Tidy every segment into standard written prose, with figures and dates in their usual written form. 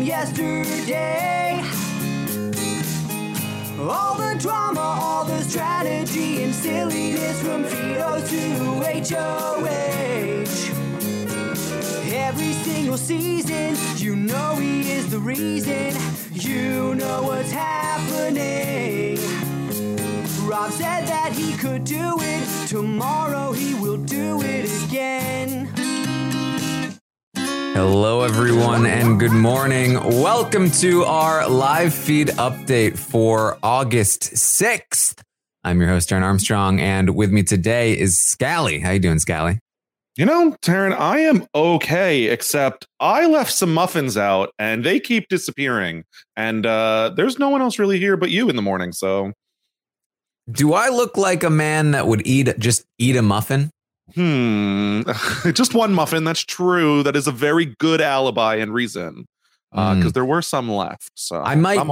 Yesterday, all the drama, all the strategy and silliness from Fidos to HOH. Every single season, you know he is the reason. You know what's happening. Rob said that he could do it. Tomorrow he will do it again. Hello, everyone, and good morning. Welcome to our live feed update for August 6th. I'm your host, Taran Armstrong, and with me today is Scally. How you doing, Scally? You know, Taran, I am okay, except I left some muffins out, and they keep disappearing. And there's no one else really here but you in the morning, so... Do I look like a man that would eat a muffin? Just one muffin. That's true. That is a very good alibi and reason, because there were some left. So I might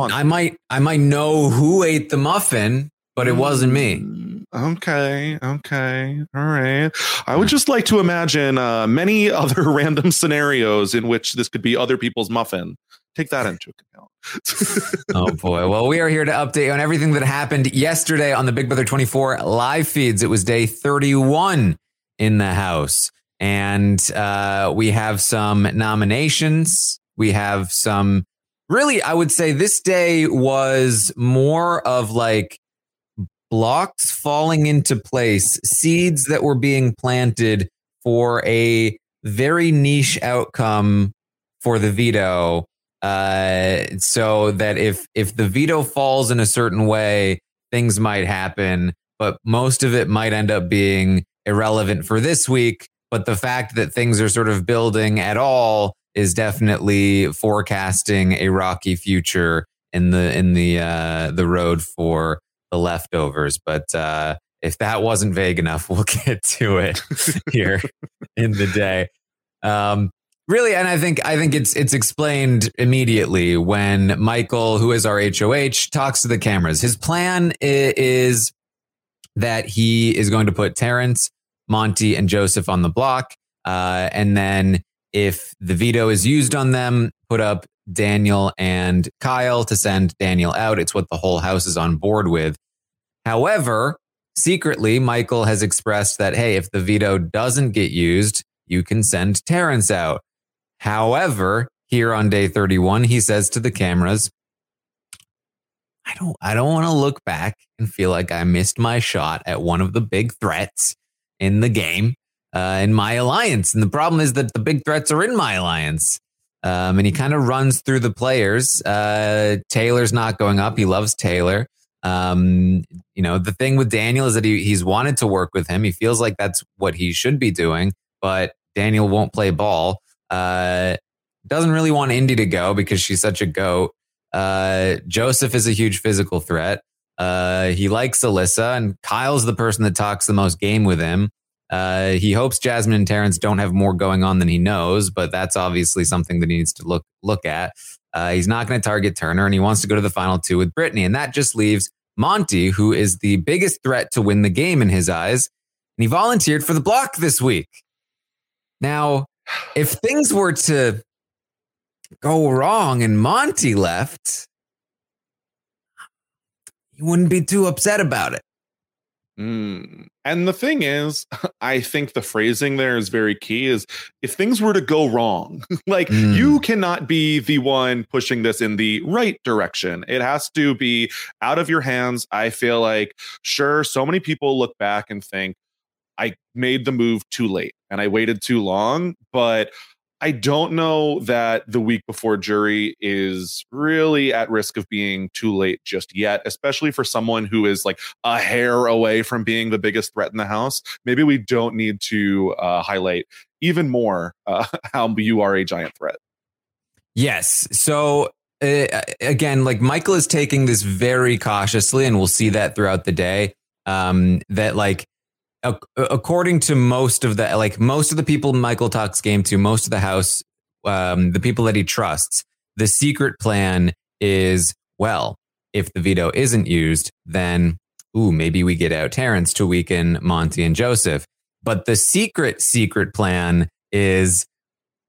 know who ate the muffin, but it wasn't me. Okay, all right. I would just like to imagine many other random scenarios in which this could be other people's muffin. Take that into account. Oh, boy. Well, we are here to update you on everything that happened yesterday on the Big Brother 24 live feeds. It was day 31. In the house. And we have some nominations. We have some, really, I would say this day was more of like blocks falling into place, seeds that were being planted for a very niche outcome for the veto. So that if the veto falls in a certain way, things might happen, but most of it might end up being irrelevant for this week, but the fact that things are sort of building at all is definitely forecasting a rocky future in the road for the leftovers. But if that wasn't vague enough, we'll get to it here in the day. Really, and I think it's explained immediately when Michael, who is our HOH, talks to the cameras. His plan is that he is going to put Terrence, Monte, and Joseph on the block. And then if the veto is used on them, put up Daniel and Kyle to send Daniel out. It's what the whole house is on board with. However, secretly, Michael has expressed that, hey, if the veto doesn't get used, you can send Terrence out. However, here on day 31, he says to the cameras, I don't want to look back and feel like I missed my shot at one of the big threats in the game, in my alliance. And the problem is that the big threats are in my alliance. And he kind of runs through the players. Taylor's not going up. He loves Taylor. You know, the thing with Daniel is that he's wanted to work with him. He feels like that's what he should be doing, but Daniel won't play ball. Doesn't really want Indy to go because she's such a goat. Joseph is a huge physical threat. He likes Alyssa, and Kyle's the person that talks the most game with him. He hopes Jasmine and Terrence don't have more going on than he knows, but that's obviously something that he needs to look at. He's not going to target Turner, and he wants to go to the final two with Brittany. And that just leaves Monte, who is the biggest threat to win the game in his eyes. And he volunteered for the block this week. Now, if things were to go wrong and Monte left, you wouldn't be too upset about it. And the thing is, I think the phrasing there is very key, is if things were to go wrong, like you cannot be the one pushing this in the right direction. It has to be out of your hands. I feel like, sure, so many people look back and think I made the move too late and I waited too long, but I don't know that the week before jury is really at risk of being too late just yet, especially for someone who is like a hair away from being the biggest threat in the house. Maybe we don't need to highlight even more how you are a giant threat. Yes. So again, like Michael is taking this very cautiously, and we'll see that throughout the day that like, according to most of the people Michael talks game to, most of the house, the people that he trusts, the secret plan is, well, if the veto isn't used, then maybe we get out Terrence to weaken Monte and Joseph. But the secret plan is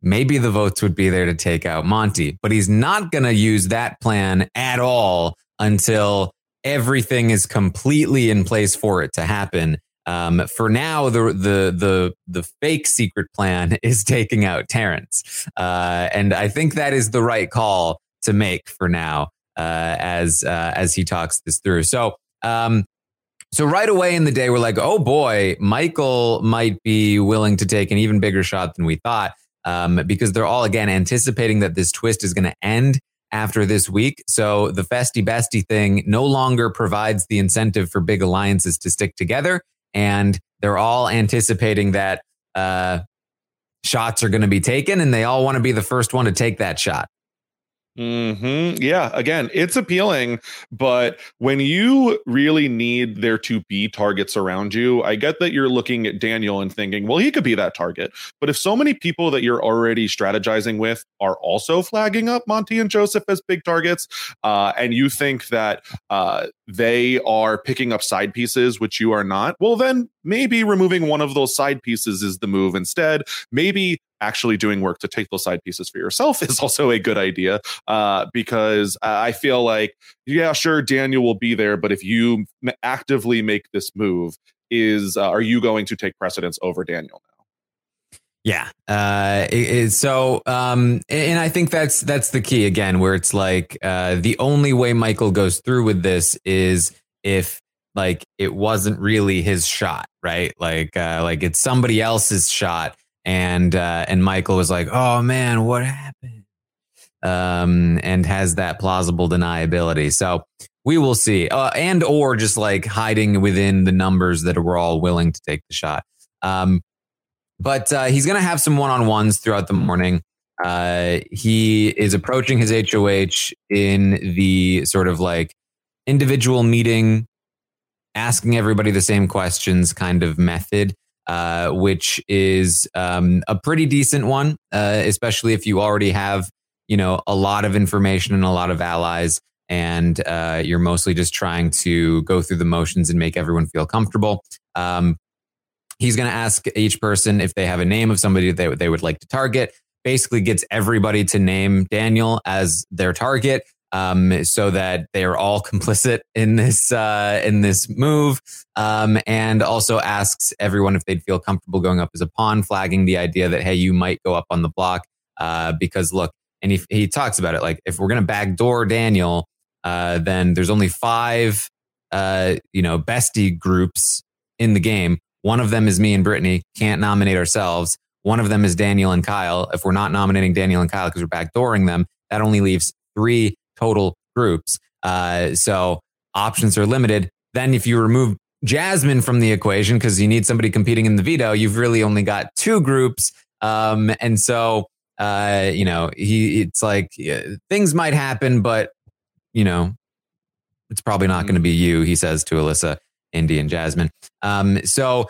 maybe the votes would be there to take out Monte, but he's not going to use that plan at all until everything is completely in place for it to happen. For now, the fake secret plan is taking out Terrence, and I think that is the right call to make for now as he talks this through. So right away in the day, we're like, oh boy, Michael might be willing to take an even bigger shot than we thought, because they're all again anticipating that this twist is going to end after this week. So the festy bestie thing no longer provides the incentive for big alliances to stick together. And they're all anticipating that shots are going to be taken, and they all want to be the first one to take that shot. Mm-hmm. Yeah, again, it's appealing, but when you really need there to be targets around you, I get that you're looking at Daniel and thinking, well, he could be that target. But if so many people that you're already strategizing with are also flagging up Monte and Joseph as big targets, and you think that they are picking up side pieces, which you are not, well, then maybe removing one of those side pieces is the move instead. Maybe actually doing work to take those side pieces for yourself is also a good idea, because I feel like, yeah, sure, Daniel will be there, but if you actively make this move, are you going to take precedence over Daniel now? Yeah. And I think that's the key again, where it's like the only way Michael goes through with this is if like it wasn't really his shot, right? Like it's somebody else's shot. And Michael was like, oh man, what happened? And has that plausible deniability. So we will see. And or just like hiding within the numbers that we're all willing to take the shot. But he's going to have some one-on-ones throughout the morning. He is approaching his HOH in the sort of like individual meeting, asking everybody the same questions kind of method. Which is a pretty decent one, especially if you already have, a lot of information and a lot of allies, and you're mostly just trying to go through the motions and make everyone feel comfortable. He's going to ask each person if they have a name of somebody they would like to target, basically gets everybody to name Daniel as their target, so that they are all complicit in this move, and also asks everyone if they'd feel comfortable going up as a pawn, flagging the idea that, hey, you might go up on the block, because look, and he talks about it, like if we're going to backdoor Daniel, then there's only 5, bestie groups in the game. One of them is me and Brittany, can't nominate ourselves. One of them is Daniel and Kyle. If we're not nominating Daniel and Kyle because we're backdooring them, that only leaves 3 total groups. So options are limited. Then if you remove Jasmine from the equation because you need somebody competing in the veto, you've really only got 2 groups. And so, it's like things might happen, but, it's probably not going to be you, he says to Alyssa, Indy, and Jasmine. So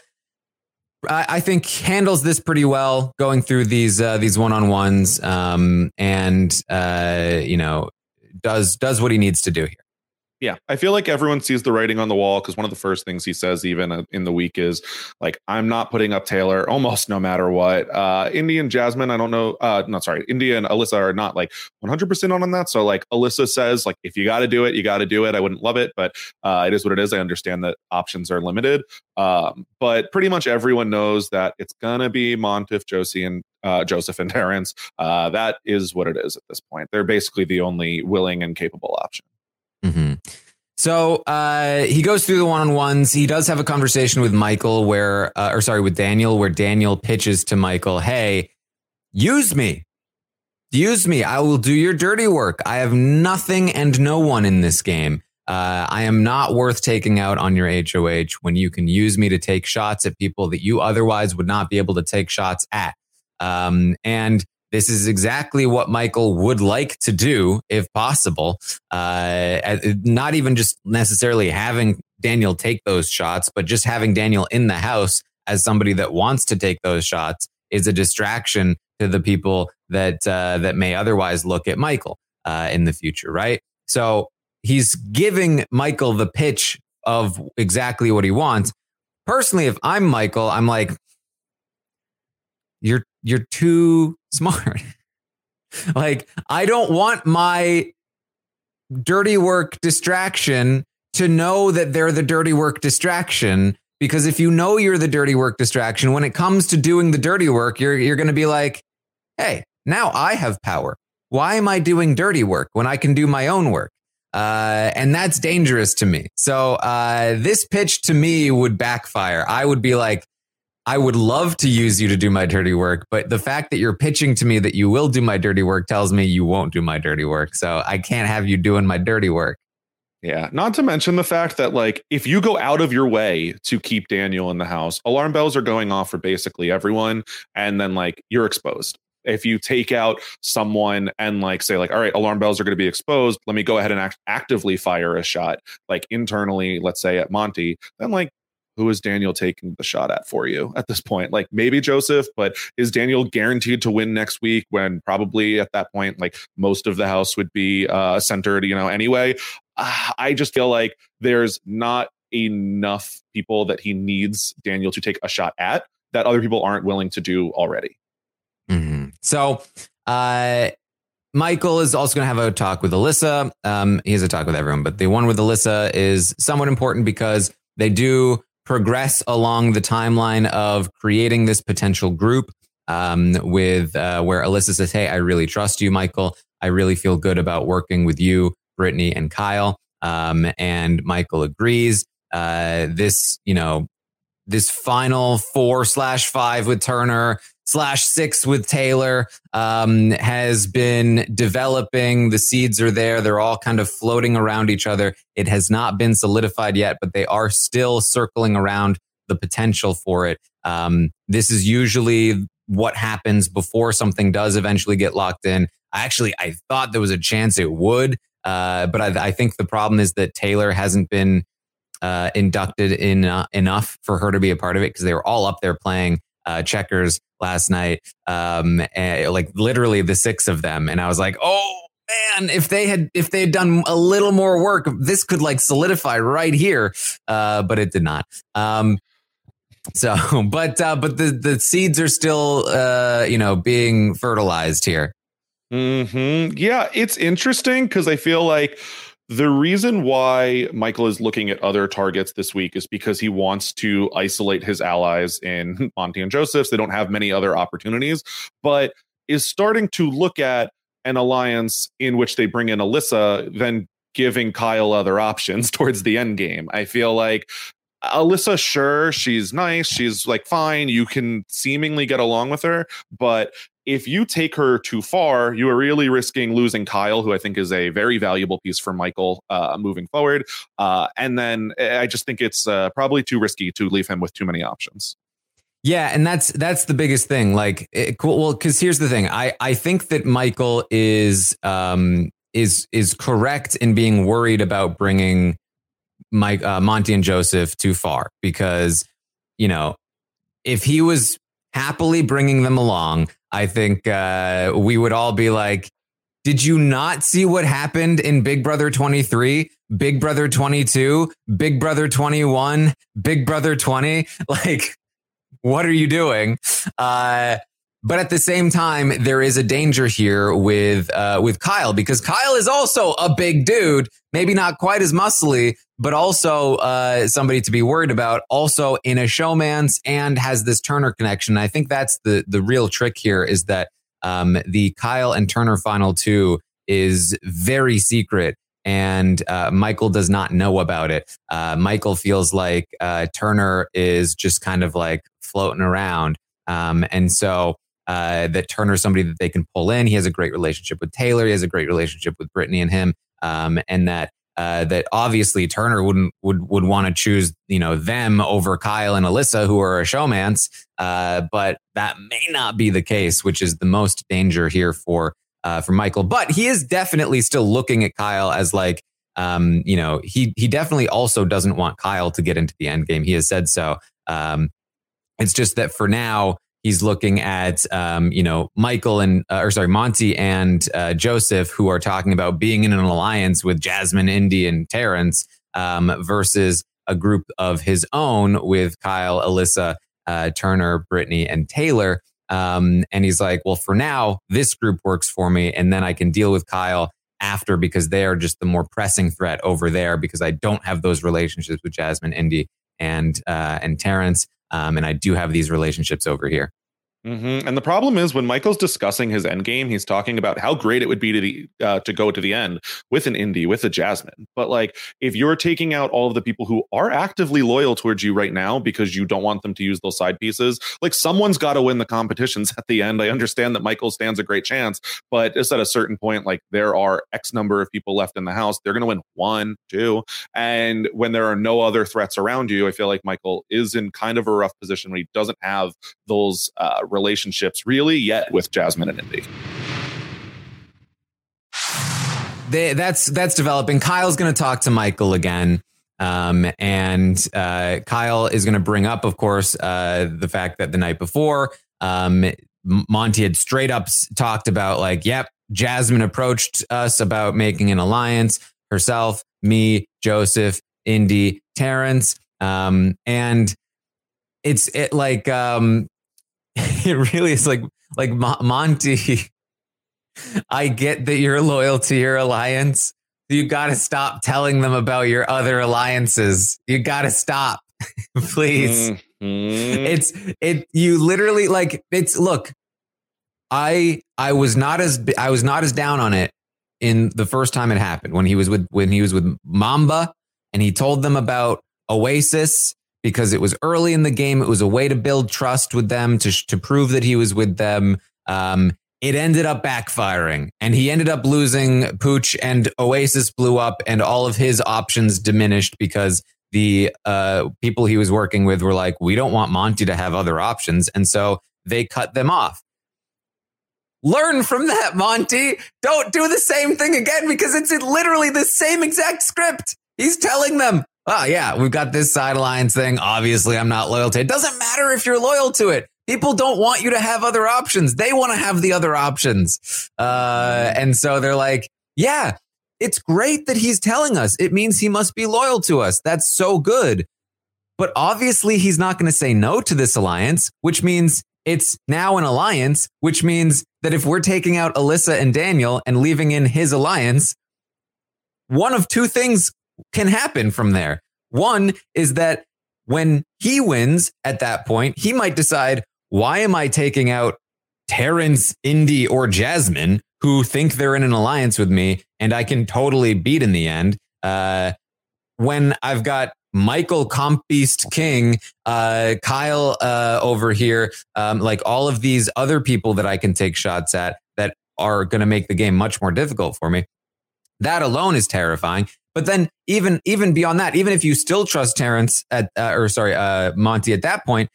I think handles this pretty well going through these one-on-ones, and does what he needs to do here. Yeah, I feel like everyone sees the writing on the wall, because one of the first things he says even in the week is like, I'm not putting up Taylor almost no matter what. Indy and Jasmine, I don't know. Indy and Alyssa are not like 100% on that. So like Alyssa says, like, if you got to do it, you got to do it. I wouldn't love it, but it is what it is. I understand that options are limited. But pretty much everyone knows that it's going to be Monte, Josie, and Joseph and Terrence. That is what it is at this point. They're basically the only willing and capable option. Mm-hmm. So he goes through the one-on-ones. He does have a conversation with Daniel, where Daniel pitches to Michael, hey, Use me. Use me. I will do your dirty work. I have nothing and no one in this game. I am not worth taking out on your HOH when you can use me to take shots at people that you otherwise would not be able to take shots at. And this is exactly what Michael would like to do, if possible. Not even just necessarily having Daniel take those shots, but just having Daniel in the house as somebody that wants to take those shots is a distraction to the people that that may otherwise look at Michael in the future, right? So he's giving Michael the pitch of exactly what he wants. Personally, if I'm Michael, I'm like, you're too smart. Like, I don't want my dirty work distraction to know that they're the dirty work distraction, because if you know you're the dirty work distraction, when it comes to doing the dirty work, you're going to be like, hey, now I have power. Why am I doing dirty work when I can do my own work? And that's dangerous to me. So this pitch to me would backfire. I would be like, I would love to use you to do my dirty work, but the fact that you're pitching to me that you will do my dirty work tells me you won't do my dirty work. So I can't have you doing my dirty work. Yeah. Not to mention the fact that, like, if you go out of your way to keep Daniel in the house, alarm bells are going off for basically everyone. And then, like, you're exposed. If you take out someone and, like, say, like, all right, alarm bells are going to be exposed, let me go ahead and actively fire a shot, like, internally, let's say at Monte, then, like, who is Daniel taking the shot at for you at this point? Like, maybe Joseph, but is Daniel guaranteed to win next week when probably at that point, like, most of the house would be centered, you know, anyway? I just feel like there's not enough people that he needs Daniel to take a shot at that other people aren't willing to do already. Mm-hmm. So Michael is also going to have a talk with Alyssa. He has a talk with everyone, but the one with Alyssa is somewhat important because they do progress along the timeline of creating this potential group with where Alyssa says, hey, I really trust you, Michael. I really feel good about working with you, Brittany and Kyle, and Michael agrees. This final 4/5 with Turner /6 with Taylor has been developing. The seeds are there. They're all kind of floating around each other. It has not been solidified yet, but they are still circling around the potential for it. This is usually what happens before something does eventually get locked in. I thought there was a chance it would. But I think the problem is that Taylor hasn't been inducted in enough for her to be a part of it, because they were all up there playing checkers last night, and, like, literally the 6 of them. And I was like, oh, man, if they had done a little more work, this could, like, solidify right here. But it did not. But the seeds are still, being fertilized here. Mm-hmm. Yeah, it's interesting because I feel like the reason why Michael is looking at other targets this week is because he wants to isolate his allies in Monte and Joseph's. They don't have many other opportunities, but is starting to look at an alliance in which they bring in Alyssa, then giving Kyle other options towards the end game. I feel like Alyssa, sure, she's nice. She's, like, fine. You can seemingly get along with her, but if you take her too far, you are really risking losing Kyle, who I think is a very valuable piece for Michael moving forward. And then I just think it's probably too risky to leave him with too many options. Yeah, and that's the biggest thing. Like, because here's the thing. I think that Michael is correct in being worried about bringing Monte and Joseph too far, because, you know, if he was happily bringing them along, I think we would all be like, did you not see what happened in Big Brother 23, Big Brother 22, Big Brother 21, Big Brother 20? Like, what are you doing? But at the same time, there is a danger here with Kyle, because Kyle is also a big dude, maybe not quite as muscly, but also somebody to be worried about, also in a showman's, and has this Turner connection. I think that's the real trick here, is that the Kyle and Turner Final 2 is very secret, and Michael does not know about it. Michael feels like Turner is just kind of, like, floating around. And so that Turner's somebody that they can pull in. He has a great relationship with Taylor. He has a great relationship with Brittany and him. And that that obviously Turner would want to choose, you know, them over Kyle and Alyssa, who are a showmance. But that may not be the case, which is the most danger here for Michael. But he is definitely still looking at Kyle as like, you know, he definitely also doesn't want Kyle to get into the end game. He has said so. It's just that for now, he's looking at, you know, Michael and, Monte and Joseph, who are talking about being in an alliance with Jasmine, Indy, and Terrence, versus a group of his own with Kyle, Alyssa, Turner, Brittany, and Taylor. And he's like, well, for now, this group works for me, and then I can deal with Kyle after, because they are just the more pressing threat over there, because I don't have those relationships with Jasmine, Indy, and Terrence. And I do have these relationships over here. Mm-hmm. And the problem is when Michael's discussing his end game, he's talking about how great it would be to go to the end with an Indy, with a Jasmine. But like, if you're taking out all of the people who are actively loyal towards you right now because you don't want them to use those side pieces, like someone's got to win the competitions at the end. I understand that Michael stands a great chance, but just at a certain point, like there are X number of people left in the house. They're going to win 1, 2. And when there are no other threats around you, I feel like Michael is in kind of a rough position when he doesn't have those relationships really yet with Jasmine and Indy. That's developing. Kyle's going to talk to Michael again. And Kyle is going to bring up, of course, the fact that the night before, Monte had straight up talked about like, yep, Jasmine approached us about making an alliance, herself, me, Joseph, Indy, Terrence. And it's like, it really is like Monte, I get that you're loyal to your alliance. You got to stop telling them about your other alliances. You got to stop, please. Mm-hmm. You literally like it's look, I was not as down on it in the first time it happened when he was with Mamba and he told them about Oasis. Because it was early in the game, it was a way to build trust with them to prove that he was with them. It ended up backfiring, and he ended up losing. Pooch and Oasis blew up, and all of his options diminished because the people he was working with were like, "We don't want Monte to have other options," and so they cut them off. Learn from that, Monte. Don't do the same thing again because it's literally the same exact script. He's telling them. Oh, yeah, we've got this side alliance thing. Obviously, I'm not loyal to it. It doesn't matter if you're loyal to it. People don't want you to have other options. They want to have the other options. And so they're like, yeah, it's great that he's telling us. It means he must be loyal to us. That's so good. But obviously, he's not going to say no to this alliance, which means it's now an alliance, which means that if we're taking out Alyssa and Daniel and leaving in his alliance, one of two things can happen from there. One is that when he wins at that point, he might decide, why am I taking out Terrence, Indy, or Jasmine who think they're in an alliance with me and I can totally beat in the end? When I've got Michael Comp Beast King, Kyle over here, like all of these other people that I can take shots at that are going to make the game much more difficult for me. That alone is terrifying. But then even beyond that, even if you still trust Terrence at Monte at that point,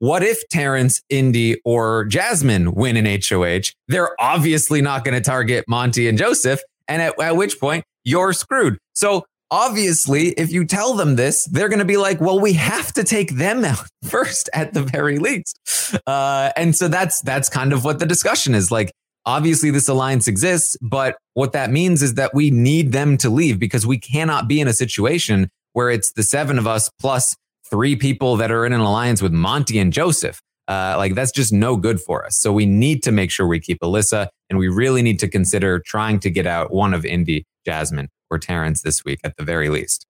what if Terrence, Indy, or Jasmine win an HOH? They're obviously not going to target Monte and Joseph. And at which point you're screwed. So obviously, if you tell them this, they're going to be like, well, we have to take them out first at the very least. And so that's kind of what the discussion is like. Obviously, this alliance exists, but what that means is that we need them to leave because we cannot be in a situation where it's the 7 of us plus 3 people that are in an alliance with Monte and Joseph. Like that's just no good for us. So we need to make sure we keep Alyssa, and we really need to consider trying to get out one of Indy, Jasmine, or Terrence this week at the very least.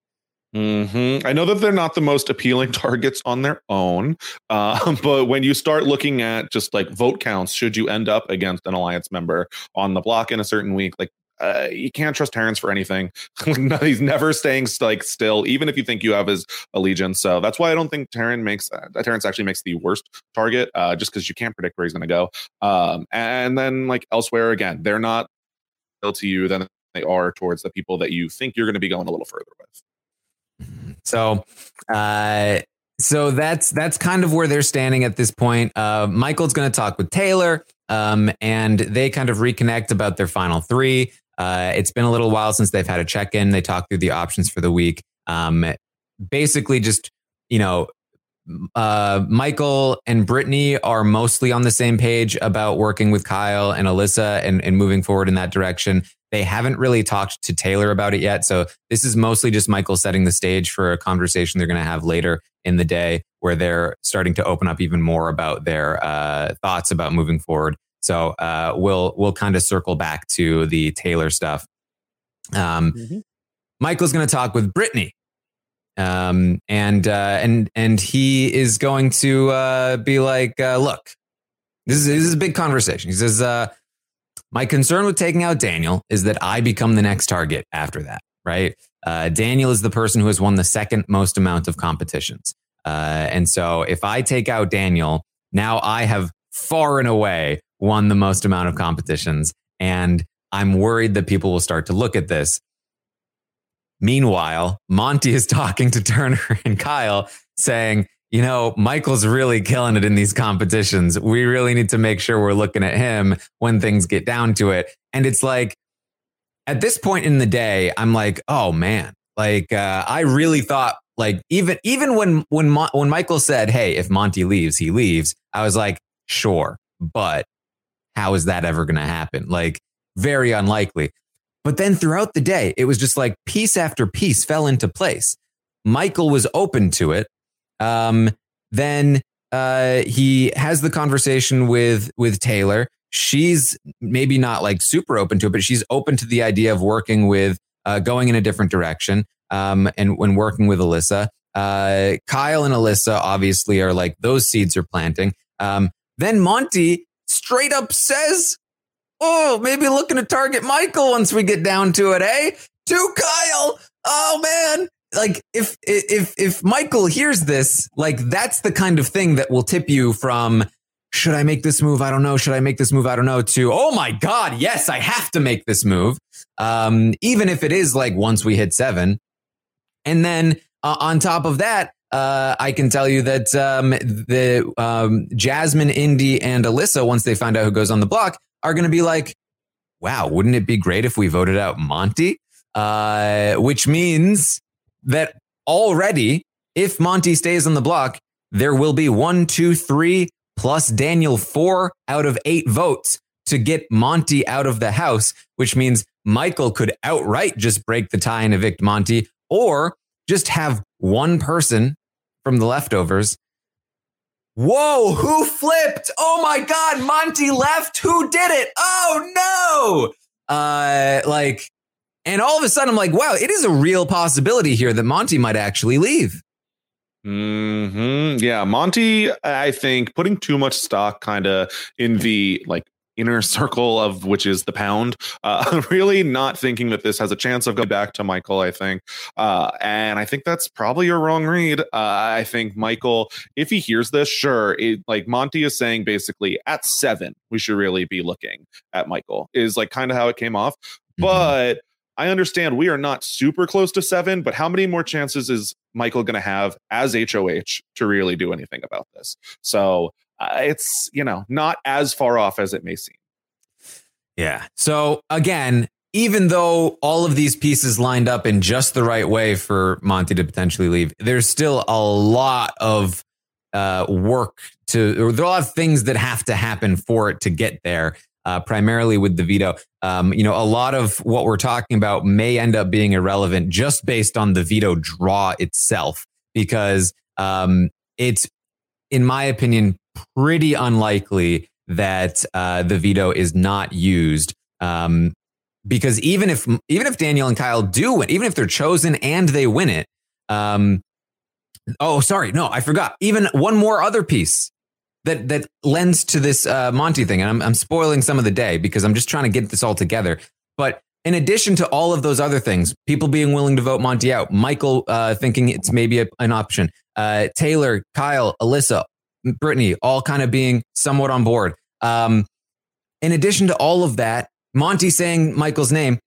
Mm-hmm. I know that they're not the most appealing targets on their own, but when you start looking at just like vote counts, should you end up against an alliance member on the block in a certain week, like you can't trust Terrence for anything. No, he's never staying like still, even if you think you have his allegiance. So that's why I don't think Terrence actually makes the worst target, just because you can't predict where he's going to go. And then like elsewhere, again, they're not loyal to you than they are towards the people that you think you're going to be going a little further with. So, so that's kind of where they're standing at this point. Michael's going to talk with Taylor, and they kind of reconnect about their final three. It's been a little while since they've had a check-in. They talk through the options for the week. Basically just, you know, Michael and Brittany are mostly on the same page about working with Kyle and Alyssa and moving forward in that direction. They haven't really talked to Taylor about it yet. So this is mostly just Michael setting the stage for a conversation they're going to have later in the day where they're starting to open up even more about their thoughts about moving forward. So we'll kind of circle back to the Taylor stuff. Michael's going to talk with Brittany. And he is going to be like, look, this is a big conversation. He says, my concern with taking out Daniel is that I become the next target after that, right? Daniel is the person who has won the second most amount of competitions. And so if I take out Daniel, now I have far and away won the most amount of competitions. And I'm worried that people will start to look at this. Meanwhile, Monte is talking to Turner and Kyle saying, you know, Michael's really killing it in these competitions. We really need to make sure we're looking at him when things get down to it. And it's like, at this point in the day, I'm like, oh man, like I really thought like even when Michael said, hey, if Monte leaves, he leaves. I was like, sure, but how is that ever going to happen? Like very unlikely. But then throughout the day, it was just like piece after piece fell into place. Michael was open to it. Then he has the conversation with Taylor. She's maybe not like super open to it, but she's open to the idea of working with going in a different direction. And when working with Alyssa, Kyle and Alyssa obviously are like those seeds are planting. Then Monte straight up says, oh, maybe looking to target Michael once we get down to it, eh? To Kyle. Oh, man. Like if Michael hears this, like that's the kind of thing that will tip you from should I make this move? I don't know. Should I make this move? I don't know. To, oh, my God. Yes, I have to make this move. Even if it is like once we hit 7. And then on top of that, I can tell you that Jasmine, Indy and Alyssa, once they find out who goes on the block, are going to be like, wow, wouldn't it be great if we voted out Monte? Which means that already, if Monte stays on the block, there will be 1, 2, 3 plus Daniel 4 out of 8 votes to get Monte out of the house, which means Michael could outright just break the tie and evict Monte or just have one person from the leftovers. Whoa, who flipped? Oh my God, Monte left. Who did it? Oh no. And all of a sudden I'm like, wow, it is a real possibility here that Monte might actually leave. Yeah. Monte, I think putting too much stock kind of in the like inner circle of which is the pound, really not thinking that this has a chance of going back to Michael, I think. And I think that's probably a wrong read. I think Michael, if he hears this, sure. Like Monte is saying basically at 7, we should really be looking at Michael is like kind of how it came off. Mm-hmm. But I understand we are not super close to 7, but how many more chances is Michael going to have as HOH to really do anything about this? So it's, you know, not as far off as it may seem. Yeah. So again, even though all of these pieces lined up in just the right way for Monte to potentially leave, there's still a lot of work to, or there are a lot of things that have to happen for it to get there. Primarily with the veto. You know, a lot of what we're talking about may end up being irrelevant just based on the veto draw itself, because it's, in my opinion, pretty unlikely that the veto is not used. Because even if Daniel and Kyle do win, even if they're chosen and they win it. Oh, sorry. No, I forgot. Even one more other piece that lends to this Monte thing. And I'm spoiling some of the day because I'm just trying to get this all together. But in addition to all of those other things, people being willing to vote Monte out, Michael thinking it's maybe an option, Taylor, Kyle, Alyssa, Brittany, all kind of being somewhat on board. In addition to all of that, Monte saying Michael's name,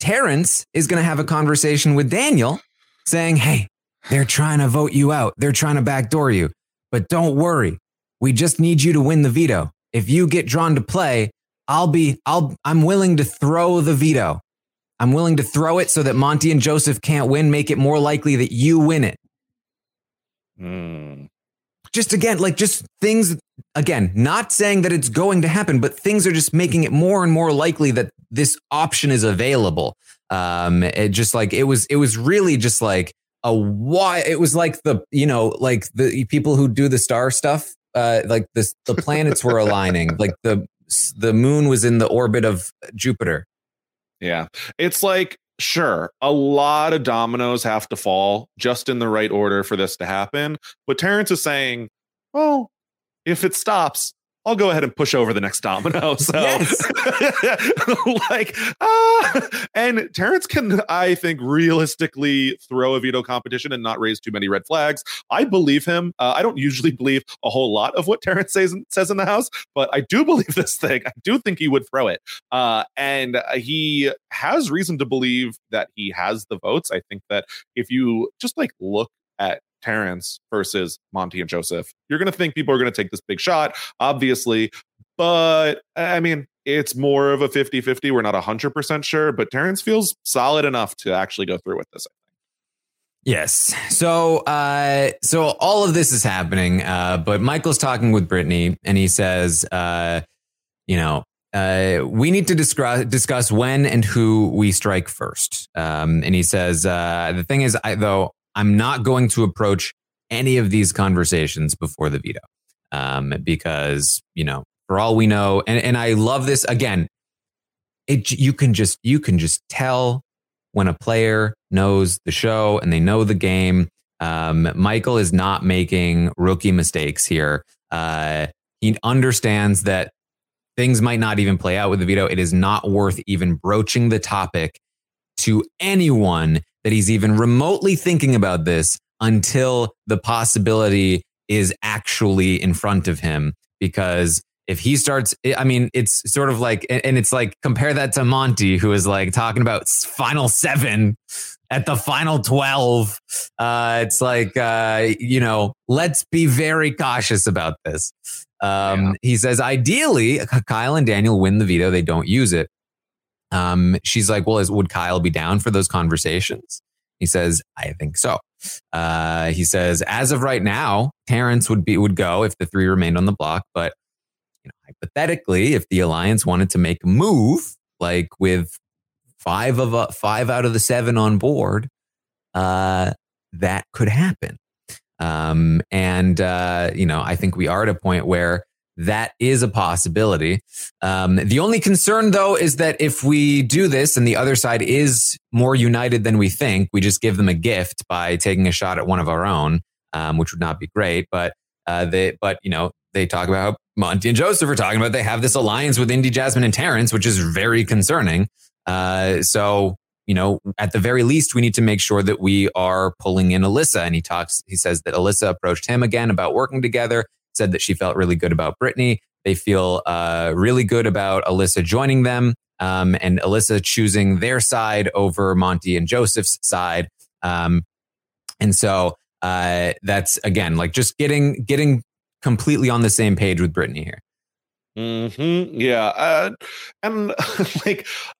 Terrence is going to have a conversation with Daniel saying, hey, they're trying to vote you out. They're trying to backdoor you. But don't worry. We just need you to win the veto. If you get drawn to play, I'm willing to throw the veto. I'm willing to throw it so that Monte and Joseph can't win. Make it more likely that you win it. Just again, like just things again, not saying that it's going to happen, but things are just making it more and more likely that this option is available. It just like it was really just like a why. It was like the people who do the star stuff, like this, the planets were aligning, like the moon was in the orbit of Jupiter. Yeah, it's like, sure, a lot of dominoes have to fall just in the right order for this to happen. But Terrence is saying, well, if it stops, I'll go ahead and push over the next domino. So and Terrence can, I think, realistically throw a veto competition and not raise too many red flags. I believe him. I don't usually believe a whole lot of what Terrence says in the house, but I do believe this thing. I do think he would throw it. And he has reason to believe that he has the votes. I think that if you just like look at Terrence versus Monte and Joseph, you're going to think people are going to take this big shot, obviously. But I mean, it's more of a 50-50. We're not 100% sure, but Terrence feels solid enough to actually go through with this. Yes. So all of this is happening, but Michael's talking with Brittany and he says, we need to discuss when and who we strike first. And he says, the thing is, I'm not going to approach any of these conversations before the veto because, for all we know, and I love this again, you can just tell when a player knows the show and they know the game. Michael is not making rookie mistakes here. He understands that things might not even play out with the veto. It is not worth even broaching the topic to anyone that he's even remotely thinking about this until the possibility is actually in front of him. Because if he starts, I mean, it's sort of like, and it's like, compare that to Monte, who is like talking about final 7 at the final 12. It's like, let's be very cautious about this. He says, ideally, Kyle and Daniel win the veto. They don't use it. She's like, well, would Kyle be down for those conversations? He says, I think so. He says, as of right now, Terrence would go if the 3 remained on the block. But hypothetically, if the Alliance wanted to make a move, like with 5 out of the 7 on board, that could happen. I think we are at a point where that is a possibility. The only concern, though, is that if we do this and the other side is more united than we think, we just give them a gift by taking a shot at one of our own, which would not be great. But they talk about how Monte and Joseph are talking about they have this alliance with Indy, Jasmine, and Terrence, which is very concerning. So at the very least, we need to make sure that we are pulling in Alyssa. And he says that Alyssa approached him again about working together. Said that she felt really good about Brittany. They feel really good about Alyssa joining them, and Alyssa choosing their side over Monte and Joseph's side. And so that's, again, like just getting completely on the same page with Brittany here. Mm-hmm. Yeah.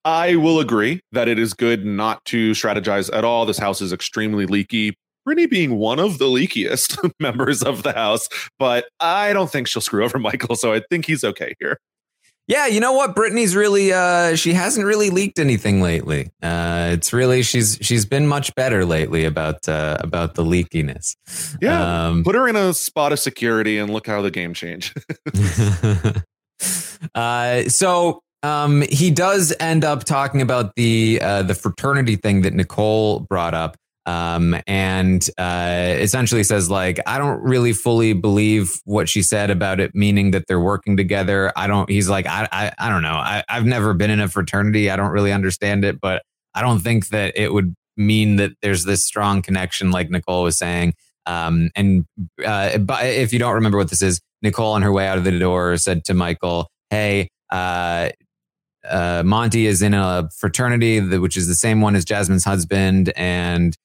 I will agree that it is good not to strategize at all. This house is extremely leaky. Brittany being one of the leakiest members of the house, but I don't think she'll screw over Michael, so I think he's okay here. Yeah, you know what? Brittany's really, she hasn't really leaked anything lately. It's really, she's been much better lately about the leakiness. Yeah, put her in a spot of security and look how the game changed. So he does end up talking about the fraternity thing that Nicole brought up. And essentially says, like, I don't really fully believe what she said about it, meaning that they're working together. He's like, I don't know. I've never been in a fraternity. I don't really understand it, but I don't think that it would mean that there's this strong connection, like Nicole was saying. But if you don't remember what this is, Nicole on her way out of the door said to Michael, hey, Monte is in a fraternity, which is the same one as Jasmine's husband, and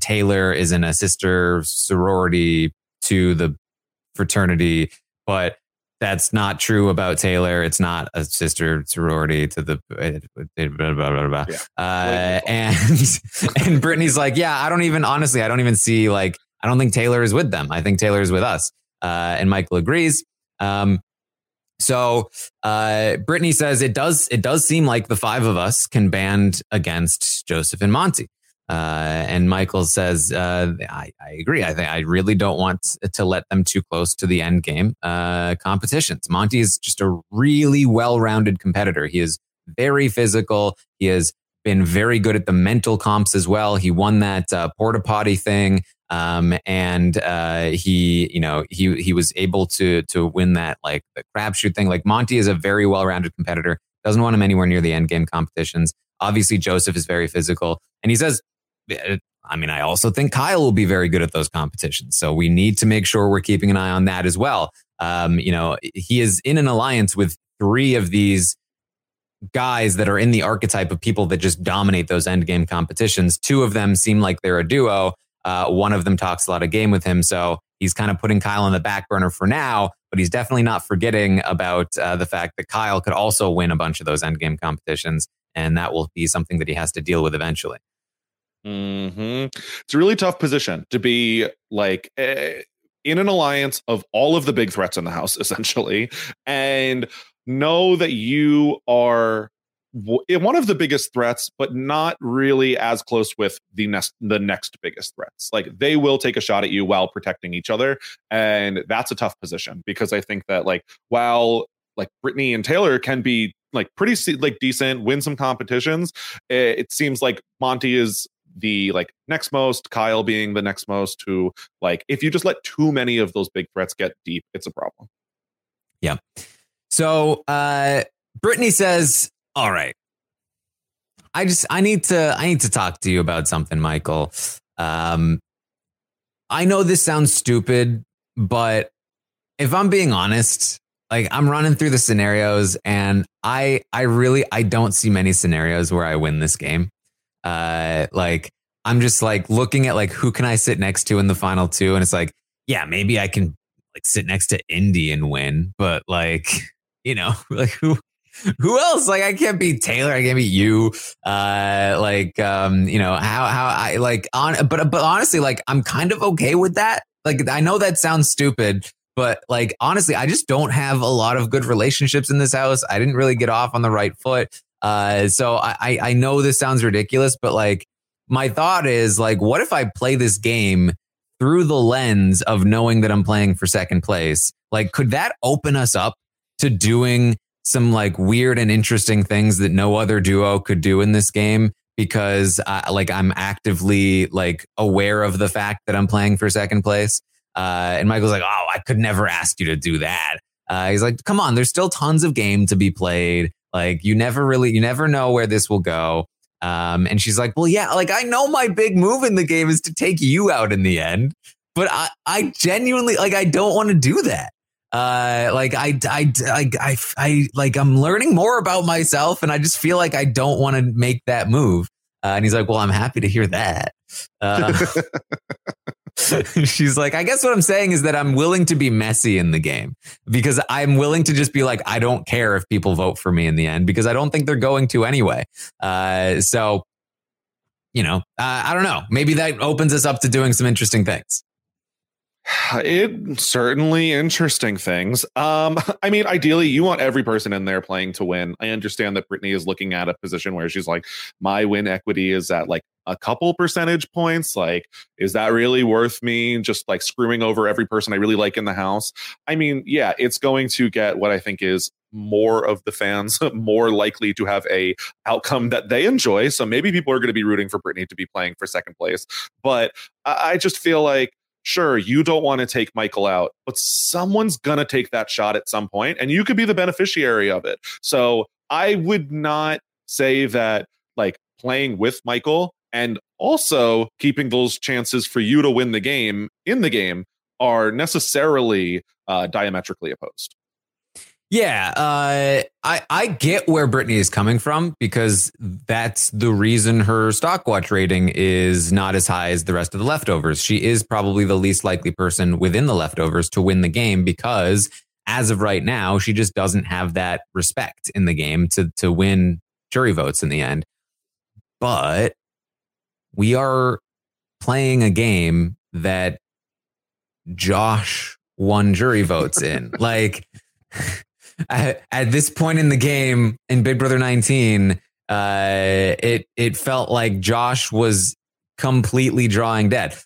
Taylor is in a sister sorority to the fraternity, but that's not true about Taylor. It's not a sister sorority to the blah, blah, blah, blah. Yeah. And Brittany's like, yeah, I don't even see, like, I don't think Taylor is with them. I think Taylor is with us. And Michael agrees. So Brittany says it does seem like the five of us can band against Joseph and Monte. And Michael says, I agree. I think I really don't want to let them too close to the end game competitions. Monte is just a really well-rounded competitor. He is very physical. He has been very good at the mental comps as well. He won that porta potty thing. He was able to win that, like, the crapshoot thing. Like, Monte is a very well-rounded competitor. Doesn't want him anywhere near the end game competitions. Obviously, Joseph is very physical, and he says, I mean, I also think Kyle will be very good at those competitions. So we need to make sure we're keeping an eye on that as well. He is in an alliance with three of these guys that are in the archetype of people that just dominate those endgame competitions. Two of them seem like they're a duo. One of them talks a lot of game with him. So he's kind of putting Kyle on the back burner for now, but he's definitely not forgetting about the fact that Kyle could also win a bunch of those endgame competitions. And that will be something that he has to deal with eventually. Mm-hmm. It's a really tough position to be, like, in an alliance of all of the big threats in the house, essentially, and know that you are one of the biggest threats, but not really as close with the next biggest threats. Like, they will take a shot at you while protecting each other, and that's a tough position, because I think that, like, while, like, Brittany and Taylor can be, like, pretty, like, decent, win some competitions, it seems like Monte is the, like, next most, Kyle being the next most, who, like, if you just let too many of those big threats get deep, it's a problem. Yeah. So Brittany says, all right, I need to talk to you about something, Michael. I know this sounds stupid, but if I'm being honest, like, I'm running through the scenarios, and I really don't see many scenarios where I win this game. Like, I'm just, like, looking at, like, who can I sit next to in the final two? And it's like, yeah, maybe I can, like, sit next to Indy and win, but, like, you know, like, who else? Like, I can't beat Taylor. I can't beat you. But honestly, like, I'm kind of okay with that. Like, I know that sounds stupid, but, like, honestly, I just don't have a lot of good relationships in this house. I didn't really get off on the right foot. So I know this sounds ridiculous, but, like, my thought is, like, what if I play this game through the lens of knowing that I'm playing for second place? Like, could that open us up to doing some, like, weird and interesting things that no other duo could do in this game? Because like, I'm actively, like, aware of the fact that I'm playing for second place. And Michael's like, oh, I could never ask you to do that. He's like, come on, there's still tons of game to be played. Like, you never know where this will go. And she's like, well, yeah, like, I know my big move in the game is to take you out in the end, but I genuinely, like, I don't want to do that. I'm learning more about myself, and I just feel like I don't want to make that move. And he's like, well, I'm happy to hear that. She's like, I guess what I'm saying is that I'm willing to be messy in the game, because I'm willing to just be like, I don't care if people vote for me in the end, because I don't think they're going to anyway. I don't know. Maybe that opens us up to doing some interesting things. It certainly interesting things. I mean, ideally, you want every person in there playing to win. I understand that Brittany is looking at a position where she's like, my win equity is at, like, a couple percentage points. Like, is that really worth me just, like, screwing over every person I really like in the house? I mean, yeah, it's going to get what I think is more of the fans more likely to have a outcome that they enjoy. So maybe people are going to be rooting for Brittany to be playing for second place. But I just feel like, sure, you don't want to take Michael out, but someone's going to take that shot at some point, and you could be the beneficiary of it. So I would not say that like playing with Michael and also keeping those chances for you to win the game in the game are necessarily diametrically opposed. Yeah, I get where Brittany is coming from, because that's the reason her Stockwatch rating is not as high as the rest of the leftovers. She is probably the least likely person within the leftovers to win the game, because as of right now, she just doesn't have that respect in the game to win jury votes in the end. But we are playing a game that Josh won jury votes in. Like... At this point in the game in Big Brother 19, it felt like Josh was completely drawing dead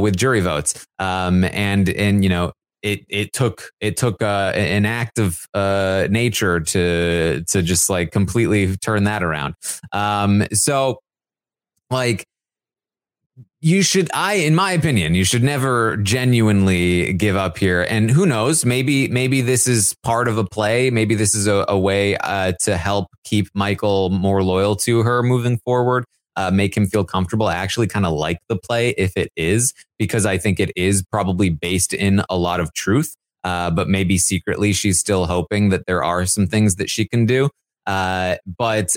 with jury votes, and you know it took an act of nature to just like completely turn that around. So like. In my opinion, you should never genuinely give up here. And who knows, maybe this is part of a play. Maybe this is a way to help keep Michael more loyal to her moving forward, make him feel comfortable. I actually kind of like the play if it is, because I think it is probably based in a lot of truth. But maybe secretly she's still hoping that there are some things that she can do. But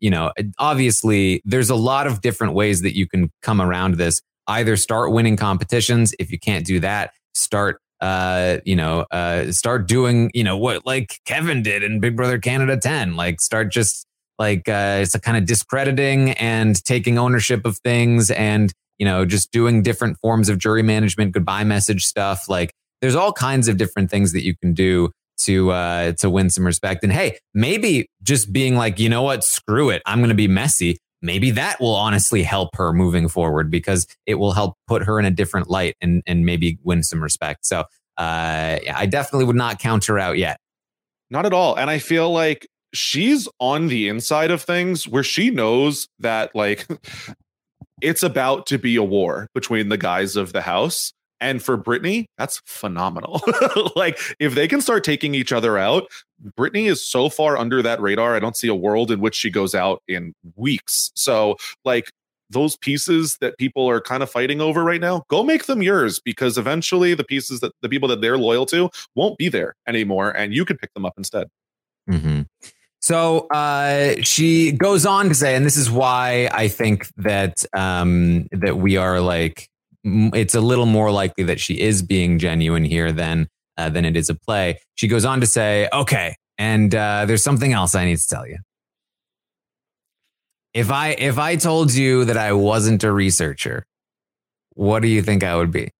you know, obviously there's a lot of different ways that you can come around this. Either start winning competitions. If you can't do that, start doing, you know, what like Kevin did in Big Brother Canada 10, like start just like, it's a kind of discrediting and taking ownership of things and, you know, just doing different forms of jury management, goodbye message stuff. Like there's all kinds of different things that you can do to win some respect. And hey, maybe just being like, you know what, screw it, I'm going to be messy. Maybe that will honestly help her moving forward, because it will help put her in a different light and maybe win some respect. So I definitely would not count her out yet. Not at all. And I feel like she's on the inside of things where she knows that like it's about to be a war between the guys of the house. And for Brittany, that's phenomenal. Like if they can start taking each other out, Brittany is so far under that radar. I don't see a world in which she goes out in weeks. So like those pieces that people are kind of fighting over right now, go make them yours, because eventually the pieces that the people that they're loyal to won't be there anymore. And you can pick them up instead. Mm-hmm. So she goes on to say, and this is why I think that that we are like, it's a little more likely that she is being genuine here than it is a play. She goes on to say, okay, and there's something else I need to tell you. If I told you that I wasn't a researcher, what do you think I would be?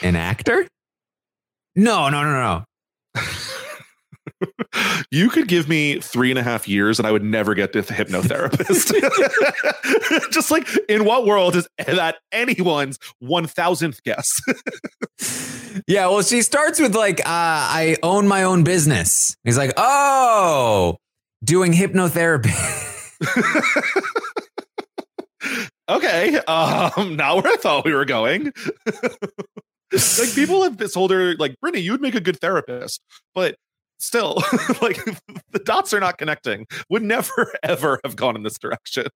An actor? No. You could give me 3.5 years and I would never get to the hypnotherapist. Just like, in what world is that anyone's 1,000th guess? Yeah, well, she starts with like, I own my own business. He's like, oh, doing hypnotherapy. Okay, not where I thought we were going. Like people have told her, like, Brittany, you would make a good therapist, but still, like the dots are not connecting. Would never, ever have gone in this direction.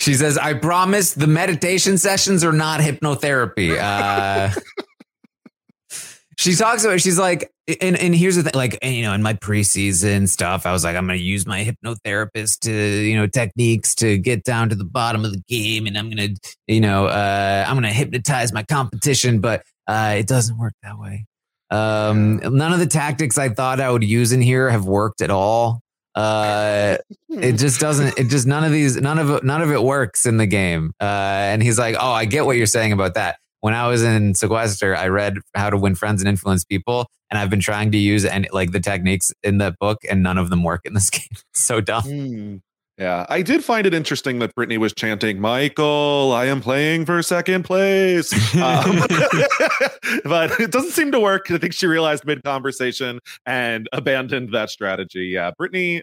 She says, I promise the meditation sessions are not hypnotherapy. She talks about, she's like, and here's the thing, like, you know, in my preseason stuff, I was like, I'm going to use my hypnotherapist to, you know, techniques to get down to the bottom of the game. And I'm going to, you know, I'm going to hypnotize my competition, but it doesn't work that way. None of the tactics I thought I would use in here have worked at all. It just none of it works in the game. And he's like, oh, I get what you're saying about that. When I was in Sequester, I read How to Win Friends and Influence People. And I've been trying to use the techniques in that book, and none of them work in this game. It's so dumb. Yeah, I did find it interesting that Brittany was chanting, Michael, I am playing for second place. But it doesn't seem to work. I think she realized mid-conversation and abandoned that strategy. Yeah, Brittany,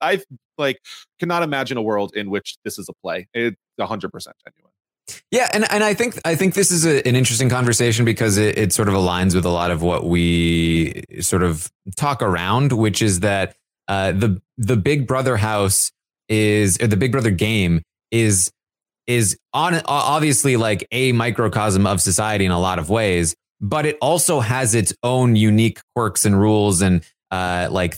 I cannot imagine a world in which this is a play. It's 100% genuine. Yeah, and I think this is an interesting conversation because it sort of aligns with a lot of what we sort of talk around, which is that the Big Brother house is, or the Big Brother game is on obviously like a microcosm of society in a lot of ways, but it also has its own unique quirks and rules and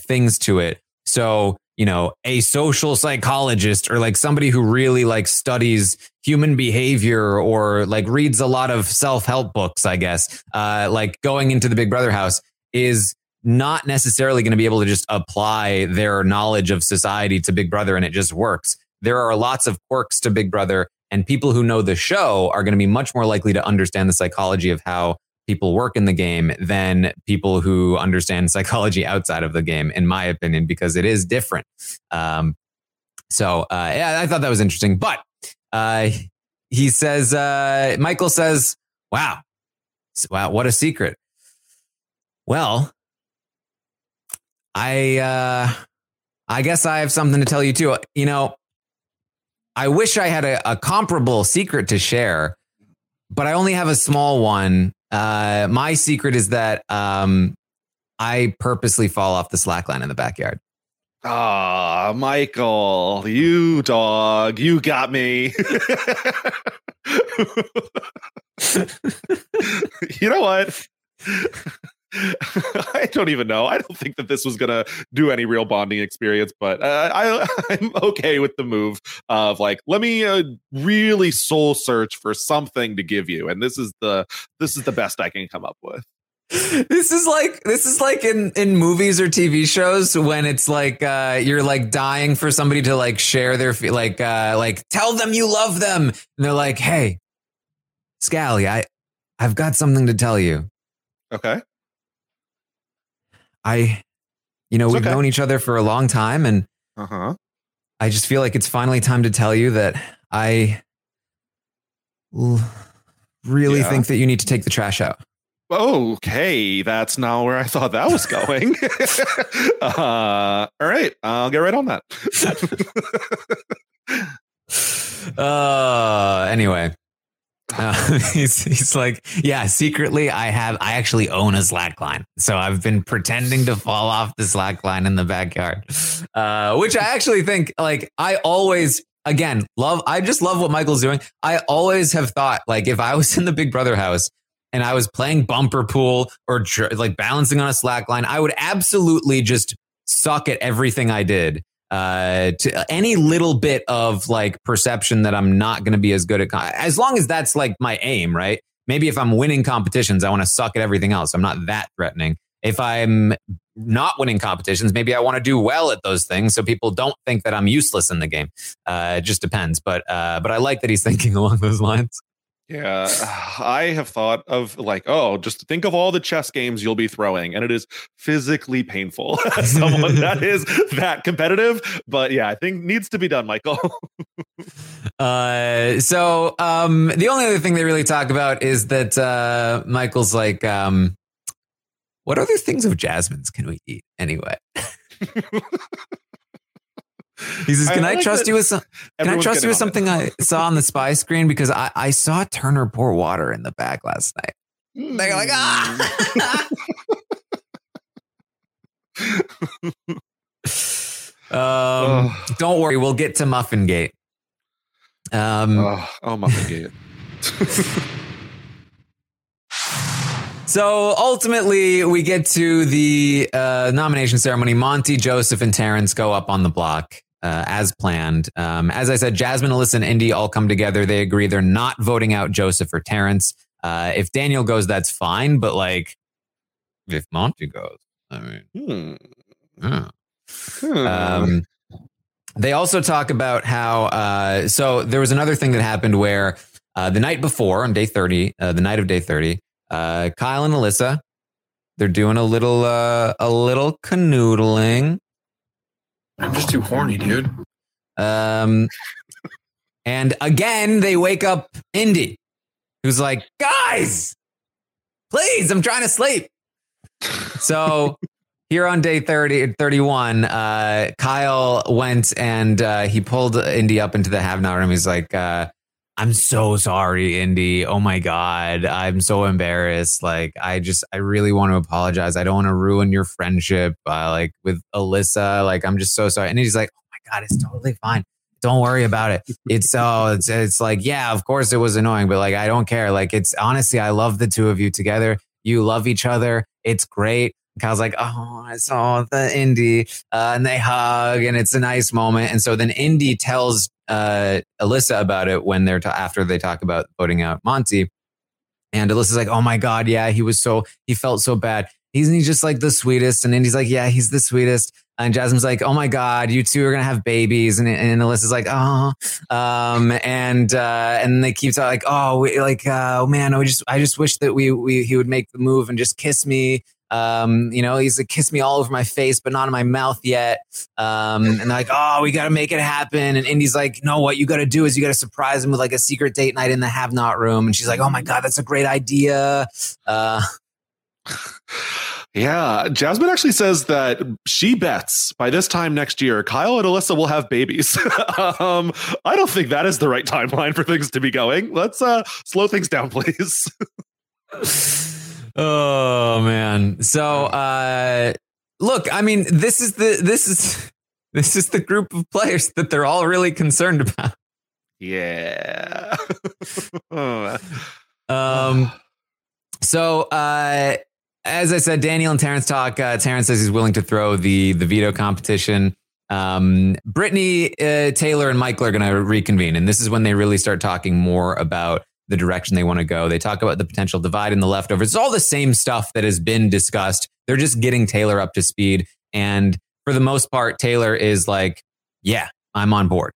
things to it. So, you know, a social psychologist or somebody who really studies human behavior or reads a lot of self-help books, I guess, going into the Big Brother house is not necessarily going to be able to just apply their knowledge of society to Big Brother and it just works. There are lots of quirks to Big Brother, and people who know the show are going to be much more likely to understand the psychology of how people work in the game than people who understand psychology outside of the game, in my opinion, because it is different. I thought that was interesting. But he says, Michael says, wow, what a secret. Well, I guess I have something to tell you too. You know, I wish I had a comparable secret to share, but I only have a small one. My secret is that I purposely fall off the slack line in the backyard. Ah, Michael, you dog, you got me. You know what? I don't even know. I don't think that this was going to do any real bonding experience, but I'm okay with the move of let me really soul search for something to give you. And this is the best I can come up with. This is like in movies or TV shows when it's you're dying for somebody to share their tell them you love them. And they're like, hey, Scally, I've got something to tell you. Okay. We've known each other for a long time, and I just feel like it's finally time to tell you that I really think that you need to take the trash out. Okay, that's not where I thought that was going. All right, I'll get right on that. Anyway. He's like, yeah, secretly I actually own a slack line. So I've been pretending to fall off the slack line in the backyard, which I actually think I always, again, love. I just love what Michael's doing. I always have thought if I was in the Big Brother house and I was playing bumper pool or balancing on a slack line, I would absolutely just suck at everything I did. To any little bit of perception that I'm not going to be as good at, as long as that's my aim, right? Maybe if I'm winning competitions, I want to suck at everything else. I'm not that threatening. If I'm not winning competitions, maybe I want to do well at those things so people don't think that I'm useless in the game. It just depends. But I like that he's thinking along those lines. Yeah, I have thought of just think of all the chess games you'll be throwing, and it is physically painful. Someone that is that competitive, but yeah, I think needs to be done, Michael. The only other thing they really talk about is that Michael's what other things of Jasmine's can we eat anyway? He says, can I trust you with something I saw on the spy screen? Because I saw Turner pour water in the bag last night. They're like, ah! Don't worry. We'll get to Muffingate. Muffingate. So ultimately, we get to the nomination ceremony. Monte, Joseph, and Terrence go up on the block. As planned. As I said, Jasmine, Alyssa, and Indy all come together. They agree they're not voting out Joseph or Terrence. If Daniel goes, that's fine. But if Monte goes, I mean, they also talk about how. So there was another thing that happened where the night before on day 30, the night of day 30, Kyle and Alyssa, they're doing a little canoodling. I'm just too horny, dude. And again, they wake up Indy, who's like, guys, please, I'm trying to sleep. So here on day 31, Kyle went and he pulled Indy up into the have-not room. He's like, I'm so sorry, Indy. Oh my God. I'm so embarrassed. Like, I really want to apologize. I don't want to ruin your friendship with Alyssa. Like, I'm just so sorry. And he's like, oh my God, it's totally fine. Don't worry about it. It's like, yeah, of course it was annoying, but like, I don't care. Like, it's honestly, I love the two of you together. You love each other. It's great. Kyle's like, oh, I saw the Indy and they hug and it's a nice moment. And so then Indy tells Alyssa about it when they're after they talk about voting out Monte. And Alyssa's like, oh my God. Yeah. He felt so bad. Isn't he just like the sweetest? And Indy's like, yeah, he's the sweetest. And Jasmine's like, oh my God, you two are going to have babies. And Alyssa's like, oh, and they keep talking like, oh, I just wish that he would make the move and just kiss me. He's like, kiss me all over my face, but not in my mouth yet. And they're like, oh, we got to make it happen. And Indy's like, no, what you got to do is you got to surprise him with like a secret date night in the have not room. And she's like, oh my God, that's a great idea. Yeah, Jasmine actually says that she bets by this time next year, Kyle and Alyssa will have babies. I don't think that is the right timeline for things to be going. Let's slow things down, please. Oh man. So look, I mean, this is the group of players that they're all really concerned about. Yeah. So as I said, Daniel and Terrence talk. Terrence says he's willing to throw the veto competition. Brittany, Taylor, and Michael are going to reconvene. And this is when they really start talking more about the direction they want to go. They talk about the potential divide and the leftovers. It's all the same stuff that has been discussed. They're just getting Taylor up to speed. And for the most part, Taylor is like, yeah, I'm on board,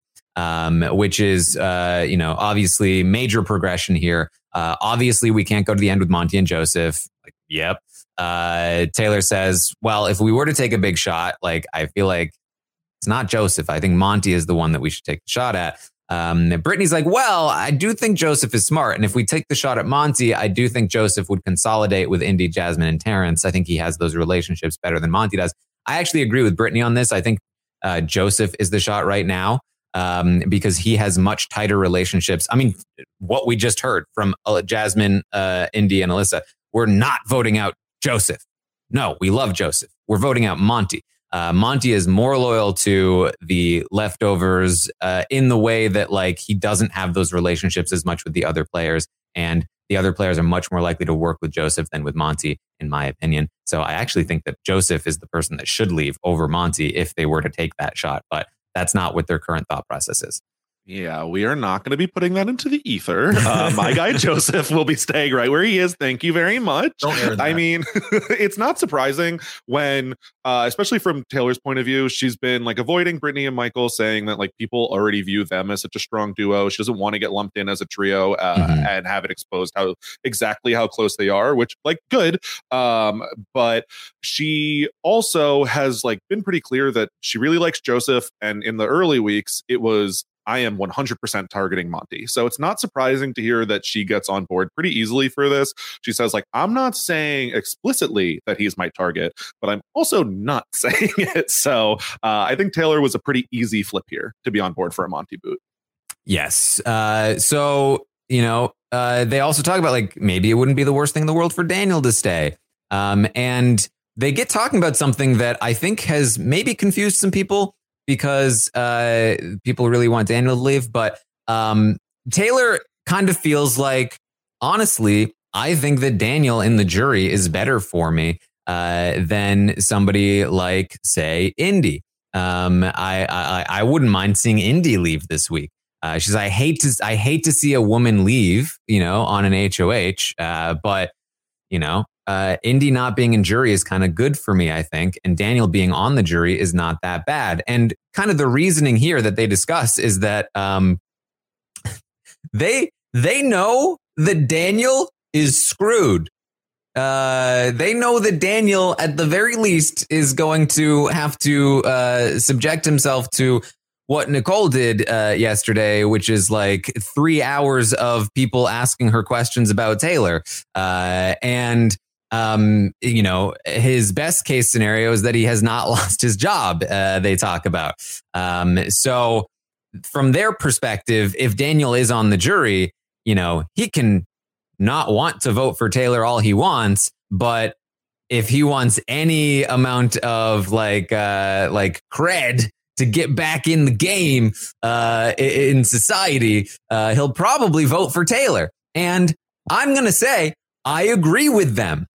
which is, obviously major progression here. Obviously, we can't go to the end with Monte and Joseph. Like, yep. Taylor says, well, if we were to take a big shot, like, I feel like it's not Joseph. I think Monte is the one that we should take the shot at. Brittany's like, well, I do think Joseph is smart. And if we take the shot at Monte, I do think Joseph would consolidate with Indy, Jasmine, and Terrence. I think he has those relationships better than Monte does. I actually agree with Brittany on this. I think Joseph is the shot right now because he has much tighter relationships. I mean, what we just heard from Jasmine, Indy, and Alyssa, we're not voting out Joseph. No, we love Joseph. We're voting out Monte. Monte is more loyal to the leftovers in the way that like he doesn't have those relationships as much with the other players. And the other players are much more likely to work with Joseph than with Monte, in my opinion. So I actually think that Joseph is the person that should leave over Monte if they were to take that shot. But that's not what their current thought process is. Yeah, we are not going to be putting that into the ether. My guy Joseph will be staying right where he is. Thank you very much. Don't air that. I mean, it's not surprising when, especially from Taylor's point of view, she's been like avoiding Brittany and Michael, saying that like people already view them as such a strong duo. She doesn't want to get lumped in as a trio and have it exposed how close they are, which like good. But she also has like been pretty clear that she really likes Joseph. And in the early weeks, it was, I am 100% targeting Monte. So it's not surprising to hear that she gets on board pretty easily for this. She says, like, I'm not saying explicitly that he's my target, but I'm also not saying it. So I think Taylor was a pretty easy flip here to be on board for a Monte boot. Yes. They also talk about like, maybe it wouldn't be the worst thing in the world for Daniel to stay. And they get talking about something that I think has maybe confused some people, because people really want Daniel to leave. But Taylor kind of feels like, honestly, I think that Daniel in the jury is better for me than somebody like, say, Indy. I wouldn't mind seeing Indy leave this week. She's, I hate to see a woman leave, on an HOH. But Indy not being in jury is kind of good for me, I think. And Daniel being on the jury is not that bad. And kind of the reasoning here that they discuss is that they know that Daniel is screwed. They know that Daniel, at the very least, is going to have to subject himself to what Nicole did yesterday, which is like 3 hours of people asking her questions about Taylor. You know, his best case scenario is that he has not lost his job, they talk about. So from their perspective, if Daniel is on the jury, you know, he can not want to vote for Taylor all he wants, but if he wants any amount of like cred to get back in the game in society, he'll probably vote for Taylor. And I'm going to say, I agree with them.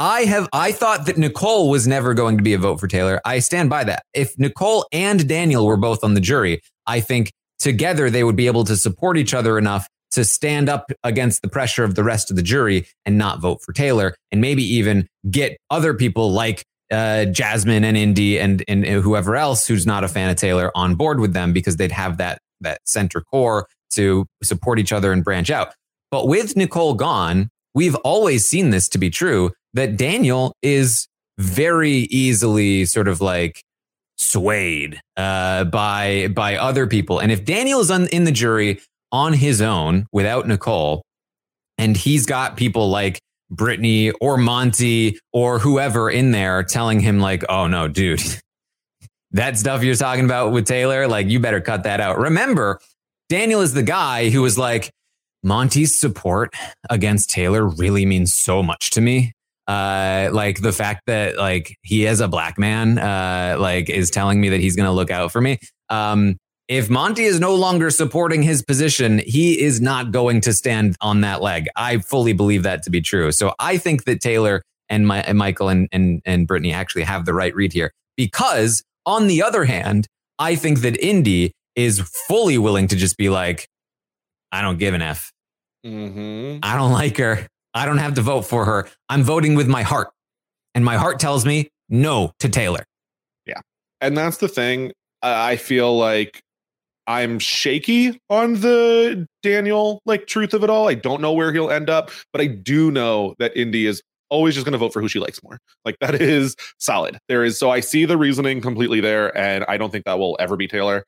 I thought that Nicole was never going to be a vote for Taylor. I stand by that. If Nicole and Daniel were both on the jury, I think together they would be able to support each other enough to stand up against the pressure of the rest of the jury and not vote for Taylor, and maybe even get other people like Jasmine and Indy and whoever else who's not a fan of Taylor on board with them, because they'd have that center core to support each other and branch out. But with Nicole gone, we've always seen this to be true, that Daniel is very easily sort of like swayed by other people. And if Daniel is in the jury on his own without Nicole, and he's got people like Brittany or Monte or whoever in there telling him like, oh no, dude, that stuff you're talking about with Taylor, like you better cut that out. Remember, Daniel is the guy who was like, Monte's support against Taylor really means so much to me. Like the fact that like he is a black man, like is telling me that he's going to look out for me. If Monte is no longer supporting his position, he is not going to stand on that leg. I fully believe that to be true. So I think that Taylor and Michael and Brittany actually have the right read here, because on the other hand, I think that Indy is fully willing to just be like, I don't give an F. Mm-hmm. I don't like her. I don't have to vote for her. I'm voting with my heart. And my heart tells me no to Taylor. Yeah. And that's the thing. I feel like I'm shaky on the Daniel, like, truth of it all. I don't know where he'll end up, but I do know that Indy is always just going to vote for who she likes more. Like, that is solid. So I see the reasoning completely there, and I don't think that will ever be Taylor.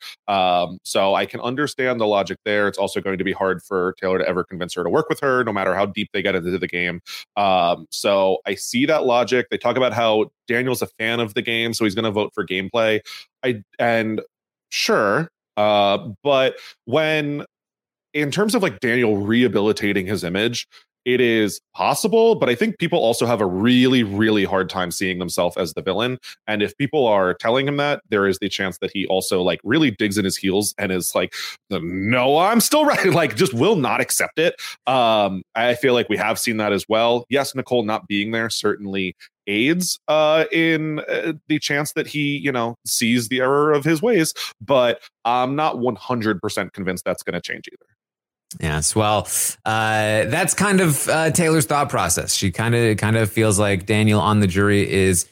So I can understand the logic there. It's also going to be hard for Taylor to ever convince her to work with her, no matter how deep they get into the game. So I see that logic. They talk about how Daniel's a fan of the game, so he's going to vote for gameplay. Sure. But when, in terms of like Daniel rehabilitating his image, it is possible, but I think people also have a really, really hard time seeing themselves as the villain. And if people are telling him that, there is the chance that he also like really digs in his heels and is like, no, I'm still right. Like, just will not accept it. I feel like we have seen that as well. Yes, Nicole not being there certainly aids in the chance that he, you know, sees the error of his ways, but I'm not 100% convinced that's going to change either. Yes. Well, that's kind of Taylor's thought process. She kind of feels like Daniel on the jury is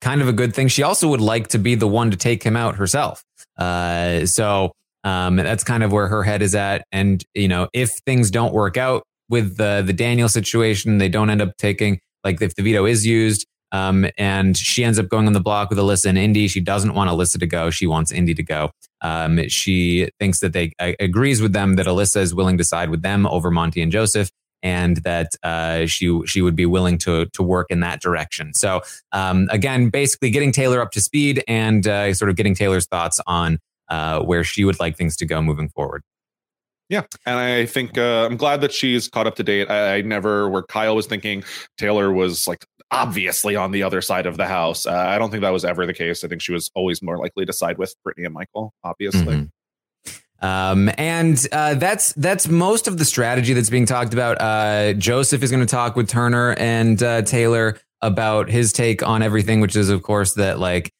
kind of a good thing. She also would like to be the one to take him out herself. So that's kind of where her head is at. And, you know, if things don't work out with the Daniel situation, they don't end up taking, like, if the veto is used and she ends up going on the block with Alyssa and Indy, she doesn't want Alyssa to go. She wants Indy to go. She thinks that agrees with them that Alyssa is willing to side with them over Monte and Joseph, and that she would be willing to work in that direction. So again, basically getting Taylor up to speed and sort of getting Taylor's thoughts on where she would like things to go moving forward. Yeah. And I think I'm glad that she's caught up to date. Where Kyle was thinking Taylor was like obviously on the other side of the house. I don't think that was ever the case. I think she was always more likely to side with Brittany and Michael, obviously. Mm-hmm. That's most of the strategy that's being talked about. Joseph is going to talk with Turner and Taylor about his take on everything, which is, of course, that like,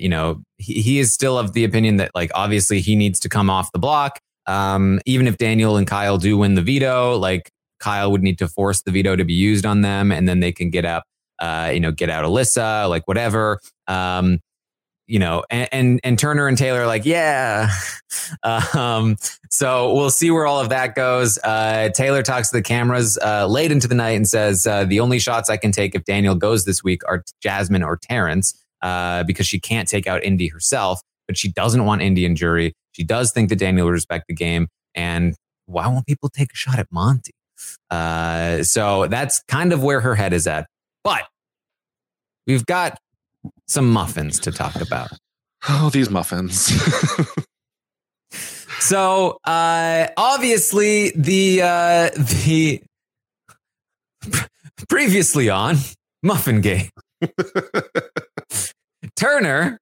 you know, he is still of the opinion that like, obviously he needs to come off the block. Even if Daniel and Kyle do win the veto, like Kyle would need to force the veto to be used on them, and then they can get out Alyssa, like whatever, you know, and Turner and Taylor are like, yeah. So we'll see where all of that goes. Taylor talks to the cameras late into the night and says, the only shots I can take if Daniel goes this week are Jasmine or Terrence, because she can't take out Indy herself. but she doesn't want Indy and Jury. She does think that Daniel will respect the game. And why won't people take a shot at Monte? So that's kind of where her head is at. But we've got some muffins to talk about. Oh, these muffins. So, obviously the previously on Muffin Game, Turner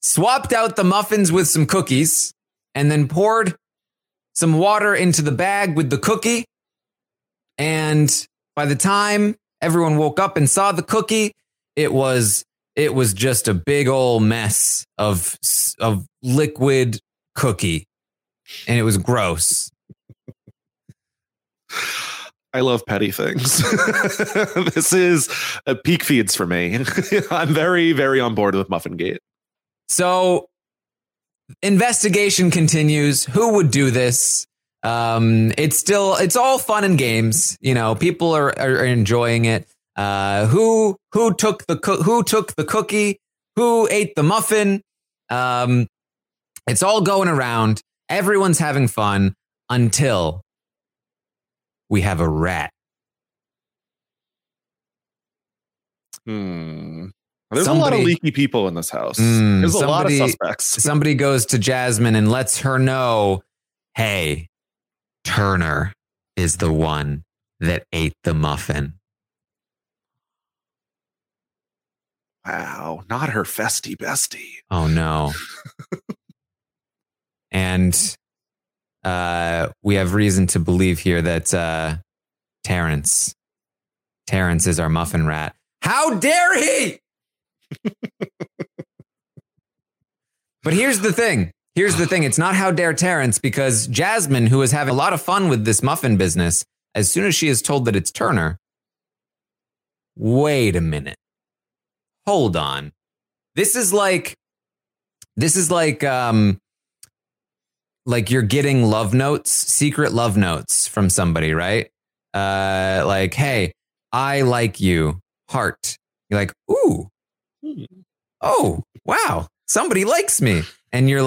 swapped out the muffins with some cookies and then poured some water into the bag with the cookie. And by the time everyone woke up and saw the cookie, it was just a big old mess of liquid cookie. And it was gross. I love petty things. This is a peak feeds for me. I'm very, very on board with Muffingate. So investigation continues. Who would do this? It's all fun and games. You know, people are enjoying it. Who took the cookie? Who ate the muffin? It's all going around. Everyone's having fun until we have a rat. There's a lot of leaky people in this house. There's a lot of suspects. Somebody goes to Jasmine and lets her know, hey, Turner is the one that ate the muffin. Wow, not her festy bestie. Oh, no. And we have reason to believe here that Terrence is our muffin rat. How dare he? But here's the thing. It's not how dare Terrence, because Jasmine, who is having a lot of fun with this muffin business, as soon as she is told that it's Turner. Wait a minute. Hold on. This is like you're getting love notes, secret love notes from somebody, right? Like, hey, I like you, heart. You're like, ooh, oh, wow, somebody likes me. And you're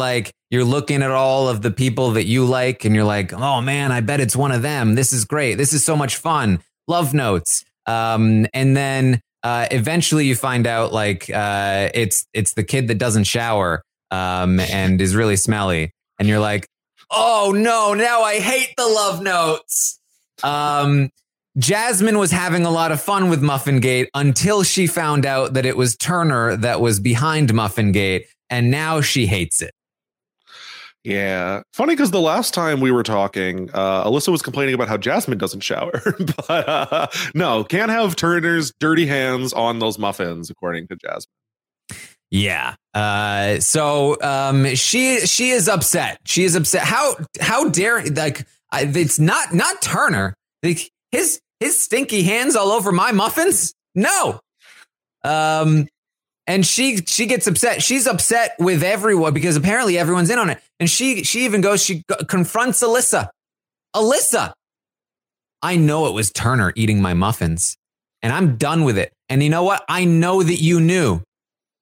looking at all of the people that you like, and you're like, oh man, I bet it's one of them. This is great. This is so much fun. Love notes. And then eventually you find out like it's the kid that doesn't shower and is really smelly. And you're like, oh no, now I hate the love notes. Jasmine was having a lot of fun with Muffingate until she found out that it was Turner that was behind Muffingate. And now she hates it. Yeah. Funny, because the last time we were talking, Alyssa was complaining about how Jasmine doesn't shower. But no, can't have Turner's dirty hands on those muffins, according to Jasmine. Yeah. So she is upset. She is upset. How dare, like, it's not Turner. Like, his stinky hands all over my muffins. No. And she gets upset. She's upset with everyone because apparently everyone's in on it. And she even confronts Alyssa. Alyssa, I know it was Turner eating my muffins and I'm done with it. And you know what? I know that you knew.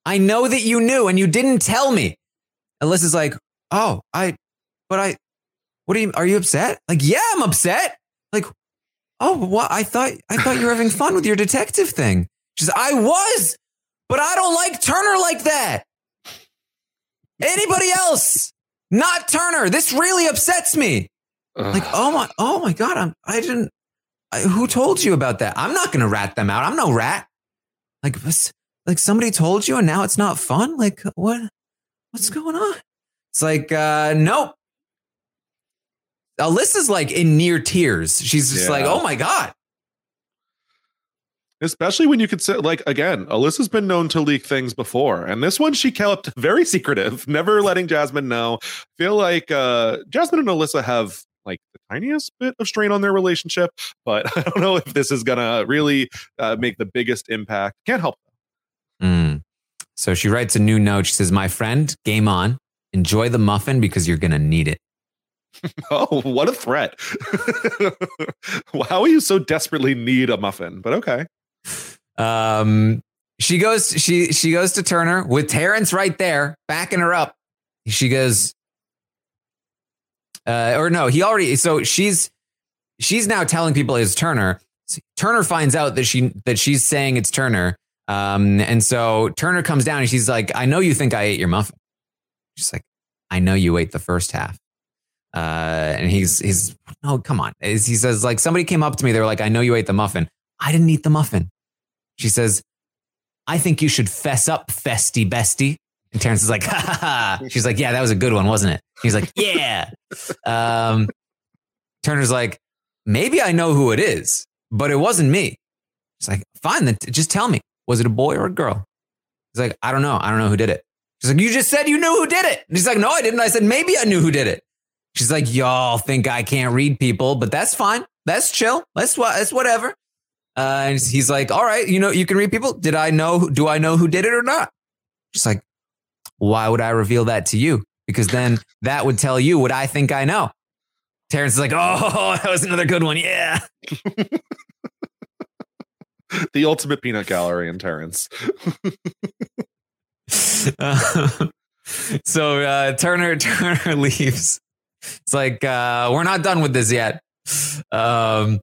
I know that you knew and you didn't tell me. Alyssa's like, oh, are you upset? Like, yeah, I'm upset. Like, oh, what? I thought you were having fun with your detective thing. She says, I was, but I don't like Turner like that. Anybody else? Not Turner. This really upsets me. Ugh. Like, oh my God. Who told you about that? I'm not going to rat them out. I'm no rat. Like somebody told you and now it's not fun? Like what's going on? It's like, nope. Alyssa's like in near tears. She's just like, oh my God. Especially when you could say, like, again, Alyssa's been known to leak things before. And this one, she kept very secretive, never letting Jasmine know. I feel like Jasmine and Alyssa have like the tiniest bit of strain on their relationship. But I don't know if this is going to really make the biggest impact. Can't help. So she writes a new note. She says, my friend, game on. Enjoy the muffin because you're going to need it. Oh, what a threat. How are you so desperately need a muffin? But OK. She goes to Turner with Terrence right there, backing her up. she goes, she's now telling people it's Turner. Turner finds out that she's saying it's Turner. And so Turner comes down and she's like, I know you think I ate your muffin. She's like, I know you ate the first half. And he's, oh, come on. He says, like, somebody came up to me. They were like, I know you ate the muffin. I didn't eat the muffin. She says, I think you should fess up, festy bestie. And Terrence is like, ha ha ha. She's like, yeah, that was a good one, wasn't it? He's like, yeah. Turner's like, maybe I know who it is, but it wasn't me. She's like, fine, then just tell me. Was it a boy or a girl? He's like, I don't know. I don't know who did it. She's like, you just said you knew who did it. And he's like, no, I didn't. I said, maybe I knew who did it. She's like, y'all think I can't read people, but that's fine. That's chill. That's whatever. And he's like, all right, you know, you can read people. Do I know who did it or not? She's like, why would I reveal that to you? Because then that would tell you what I think I know. Terrence is like, oh, that was another good one. Yeah. The ultimate peanut gallery in Terrence. So Turner leaves. It's like, we're not done with this yet. And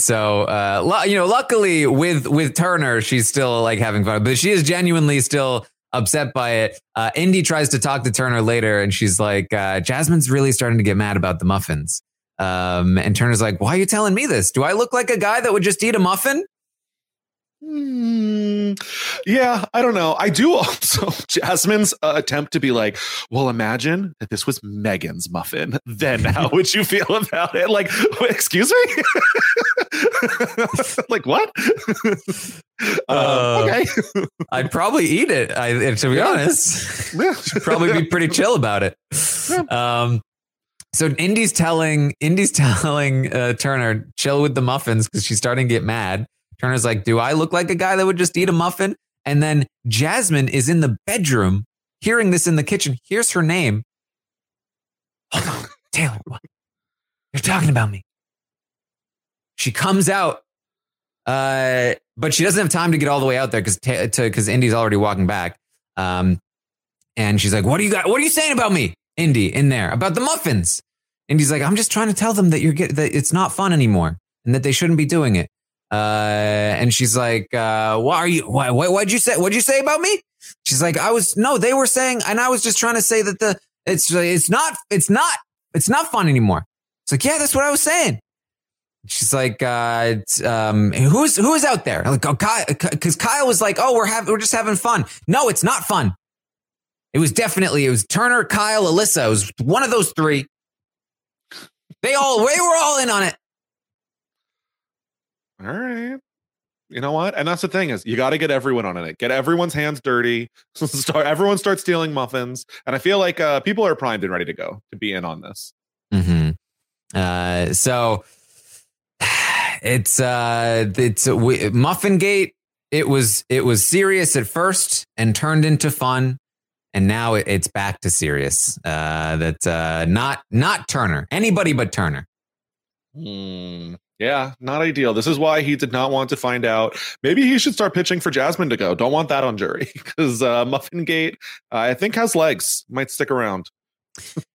so luckily with Turner, she's still like having fun, but she is genuinely still upset by it. Indy tries to talk to Turner later and she's like, Jasmine's really starting to get mad about the muffins. And Turner's like, why are you telling me this? Do I look like a guy that would just eat a muffin? Yeah, I don't know. I do also Jasmine's attempt to be like, well, imagine that this was Megan's muffin. Then how would you feel about it? Like, excuse me? Like, what? Okay. I'd probably eat it. To be honest, yeah. Should probably be pretty chill about it. Yeah. So Indy's telling Turner, chill with the muffins because she's starting to get mad. Turner's like, do I look like a guy that would just eat a muffin? And then Jasmine is in the bedroom hearing this in the kitchen. Here's her name. Hold on, Taylor, what? You're talking about me. She comes out, but she doesn't have time to get all the way out there because Indy's already walking back. And she's like, what are you saying about me? Indy in there about the muffins. Indy's like, I'm just trying to tell them that that it's not fun anymore and that they shouldn't be doing it. And she's like, what'd you say about me? She's like, they were saying, and I was just trying to say that it's not fun anymore. It's like, yeah, that's what I was saying. She's like, who is out there? I'm like, oh, Kyle, because Kyle was like, oh, we're just having fun. No, it's not fun. It was Turner, Kyle, Alyssa. It was one of those three. They were all in on it. All right. You know what? And that's the thing is you got to get everyone on it. Get everyone's hands dirty. Everyone starts stealing muffins. And I feel like people are primed and ready to go to be in on this. Mm-hmm. So it's Muffingate. It was serious at first and turned into fun. And now it's back to serious. Not Turner. Anybody but Turner. Yeah, not ideal. This is why he did not want to find out. Maybe he should start pitching for Jasmine to go. Don't want that on jury because Muffingate, I think, has legs. Might stick around.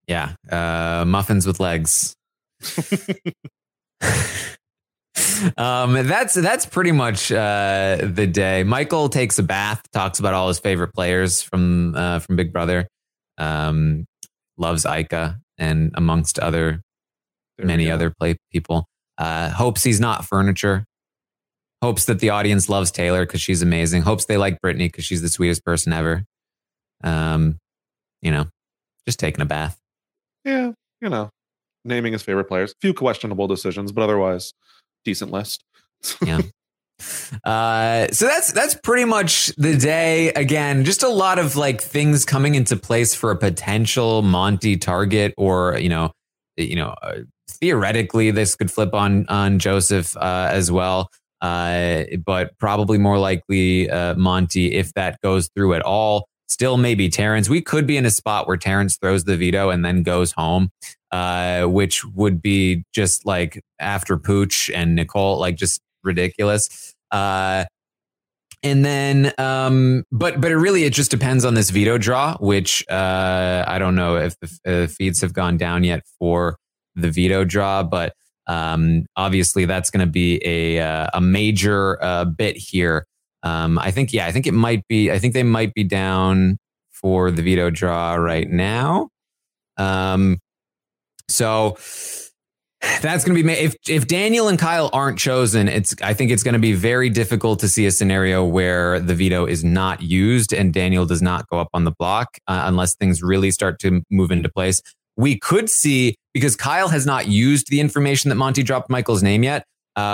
Yeah, muffins with legs. That's pretty much the day. Michael takes a bath, talks about all his favorite players from Big Brother, loves Aika and amongst many other play people. Hopes he's not furniture. Hopes that the audience loves Taylor because she's amazing. Hopes they like Brittany because she's the sweetest person ever. Just taking a bath. Yeah, naming his favorite players. Few questionable decisions, but otherwise. Decent list. Yeah. So that's pretty much the day. Again, just a lot of like things coming into place for a potential Monte target, or theoretically this could flip on Joseph as well, but probably more likely Monte if that goes through at all. Still, maybe Terrence. We could be in a spot where Terrence throws the veto and then goes home, which would be just like after Pooch and Nicole, like just ridiculous. And then, but it really, it just depends on this veto draw, which I don't know if the feeds have gone down yet for the veto draw, but obviously that's going to be a major bit here. I think it might be, I think they might be down for the veto draw right now. So that's going to be, if Daniel and Kyle aren't chosen, I think it's going to be very difficult to see a scenario where the veto is not used and Daniel does not go up on the block unless things really start to move into place. We could see, because Kyle has not used the information that Monte dropped Michael's name yet.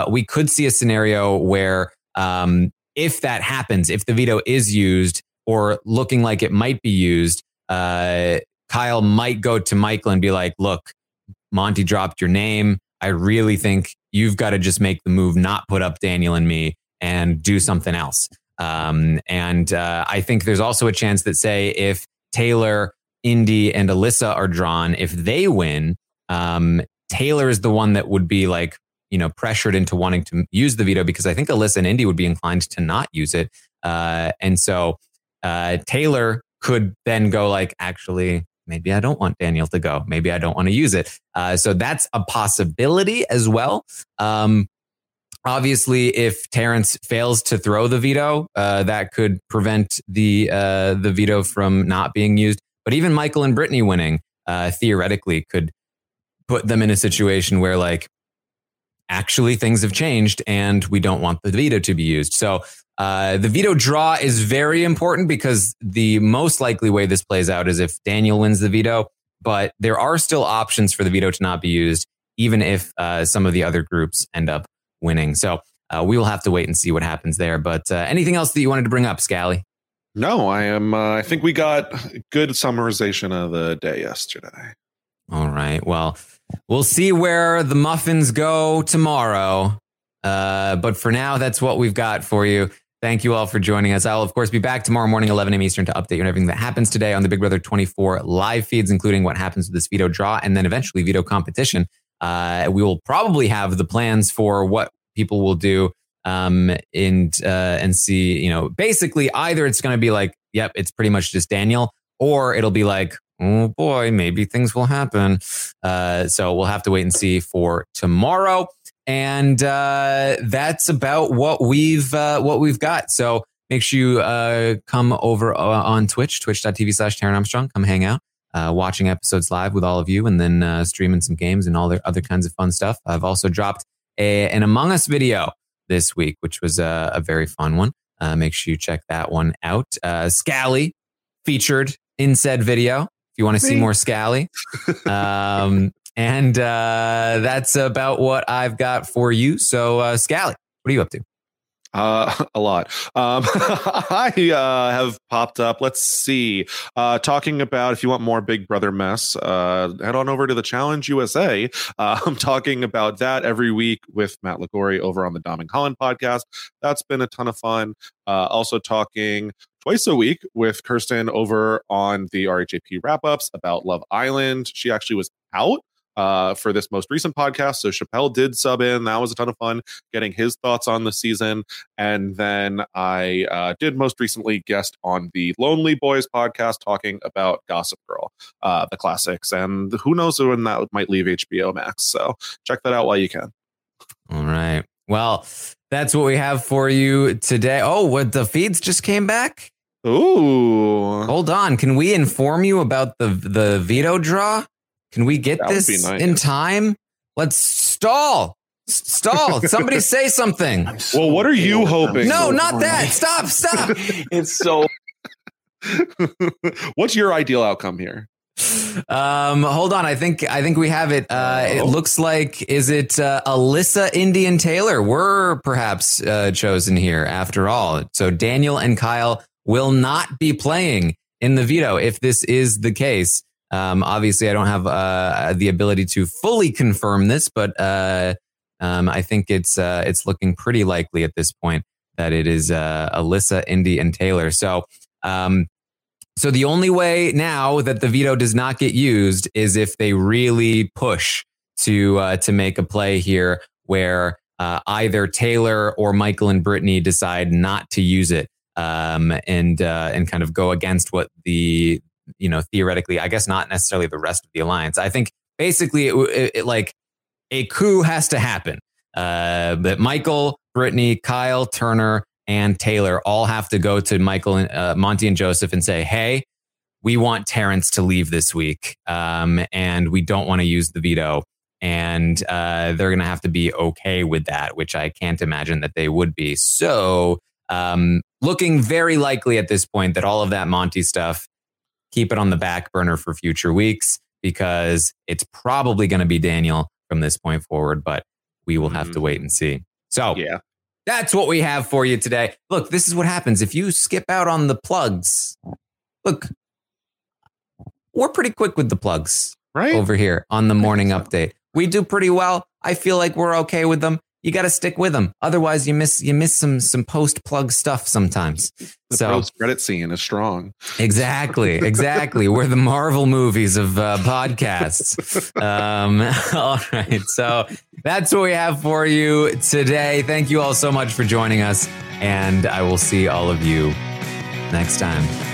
We could see a scenario where if that happens, if the veto is used or looking like it might be used, Kyle might go to Michael and be like, look, Monte dropped your name. I really think you've got to just make the move, not put up Daniel and me, and do something else. I think there's also a chance that, say, if Taylor, Indy, and Alyssa are drawn, if they win, Taylor is the one that would be like, you know, pressured into wanting to use the veto, because I think Alyssa and Indy would be inclined to not use it. So Taylor could then go like, actually, maybe I don't want Daniel to go. Maybe I don't want to use it. So that's a possibility as well. Obviously, if Terrence fails to throw the veto, that could prevent the veto from not being used. But even Michael and Brittany winning, theoretically, could put them in a situation where, like, actually things have changed and we don't want the veto to be used. So the veto draw is very important, because the most likely way this plays out is if Daniel wins the veto, but there are still options for the veto to not be used, even if some of the other groups end up winning. So we will have to wait and see what happens there. But anything else that you wanted to bring up, Scally? No, I am. I think we got good summarization of the day yesterday. All right. Well, we'll see where the muffins go tomorrow. But for now, that's what we've got for you. Thank you all for joining us. I'll, of course, be back tomorrow morning, 11 a.m. Eastern, to update you on everything that happens today on the Big Brother 24 live feeds, including what happens with this veto draw and then eventually veto competition. We will probably have the plans for what people will do and see, you know, basically either it's going to be like, yep, it's pretty much just Daniel, or it'll be like, oh boy, maybe things will happen. So we'll have to wait and see for tomorrow. And that's about what we've got. So make sure you come over on Twitch, twitch.tv/Taran Armstrong. Come hang out, watching episodes live with all of you, and then streaming some games and all their other kinds of fun stuff. I've also dropped an Among Us video this week, which was a very fun one. Make sure you check that one out. Scally featured in said video, if you want to see more Scally. And that's about what I've got for you. So, Scally, what are you up to? A lot. I have popped up. Let's see. Talking about, if you want more Big Brother mess, head on over to the Challenge USA. I'm talking about that every week with Matt Ligori over on the Dom and Colin podcast. That's been a ton of fun. Also talking twice a week with Kirsten over on the RHAP wrap-ups about Love Island. She actually was out for this most recent podcast, so Chappelle did sub in. That was a ton of fun, getting his thoughts on the season. And then I did most recently guest on the Lonely Boys podcast, talking about Gossip Girl, the classics, and who knows when that might leave HBO Max. So check that out while you can. All right, well, that's what we have for you today. Oh, what, the feeds just came back? Ooh, hold on. Can we inform you about the veto draw? Can we get this in time? Let's stall. Somebody say something. Well, what are you hoping? No, not that. Stop. It's so. What's your ideal outcome here? Hold on. I think we have it. It looks like, is it Alyssa, Indy, and Taylor were perhaps chosen here after all. So Daniel and Kyle will not be playing in the veto if this is the case. Obviously, I don't have the ability to fully confirm this, but I think it's looking pretty likely at this point that it is Alyssa, Indy, and Taylor. So so the only way now that the veto does not get used is if they really push to make a play here where either Taylor or Michael and Brittany decide not to use it and kind of go against what the, you know, theoretically, I guess not necessarily the rest of the alliance. I think basically it like a coup has to happen. But Michael, Brittany, Kyle, Turner, and Taylor all have to go to Michael and Monte and Joseph and say, hey, we want Terrence to leave this week. And we don't want to use the veto. And they're going to have to be okay with that, which I can't imagine that they would be. So looking very likely at this point that all of that Monte stuff, keep it on the back burner for future weeks, because it's probably going to be Daniel from this point forward, but we will have to wait and see. So yeah, that's what we have for you today. Look, this is what happens if you skip out on the plugs. Look, we're pretty quick with the plugs over here on the morning update. We do pretty well. I feel like we're okay with them. You got to stick with them. Otherwise, you miss some post-plug stuff sometimes. The post-credit scene is strong. Exactly, exactly. We're the Marvel movies of podcasts. All right, so that's what we have for you today. Thank you all so much for joining us, and I will see all of you next time.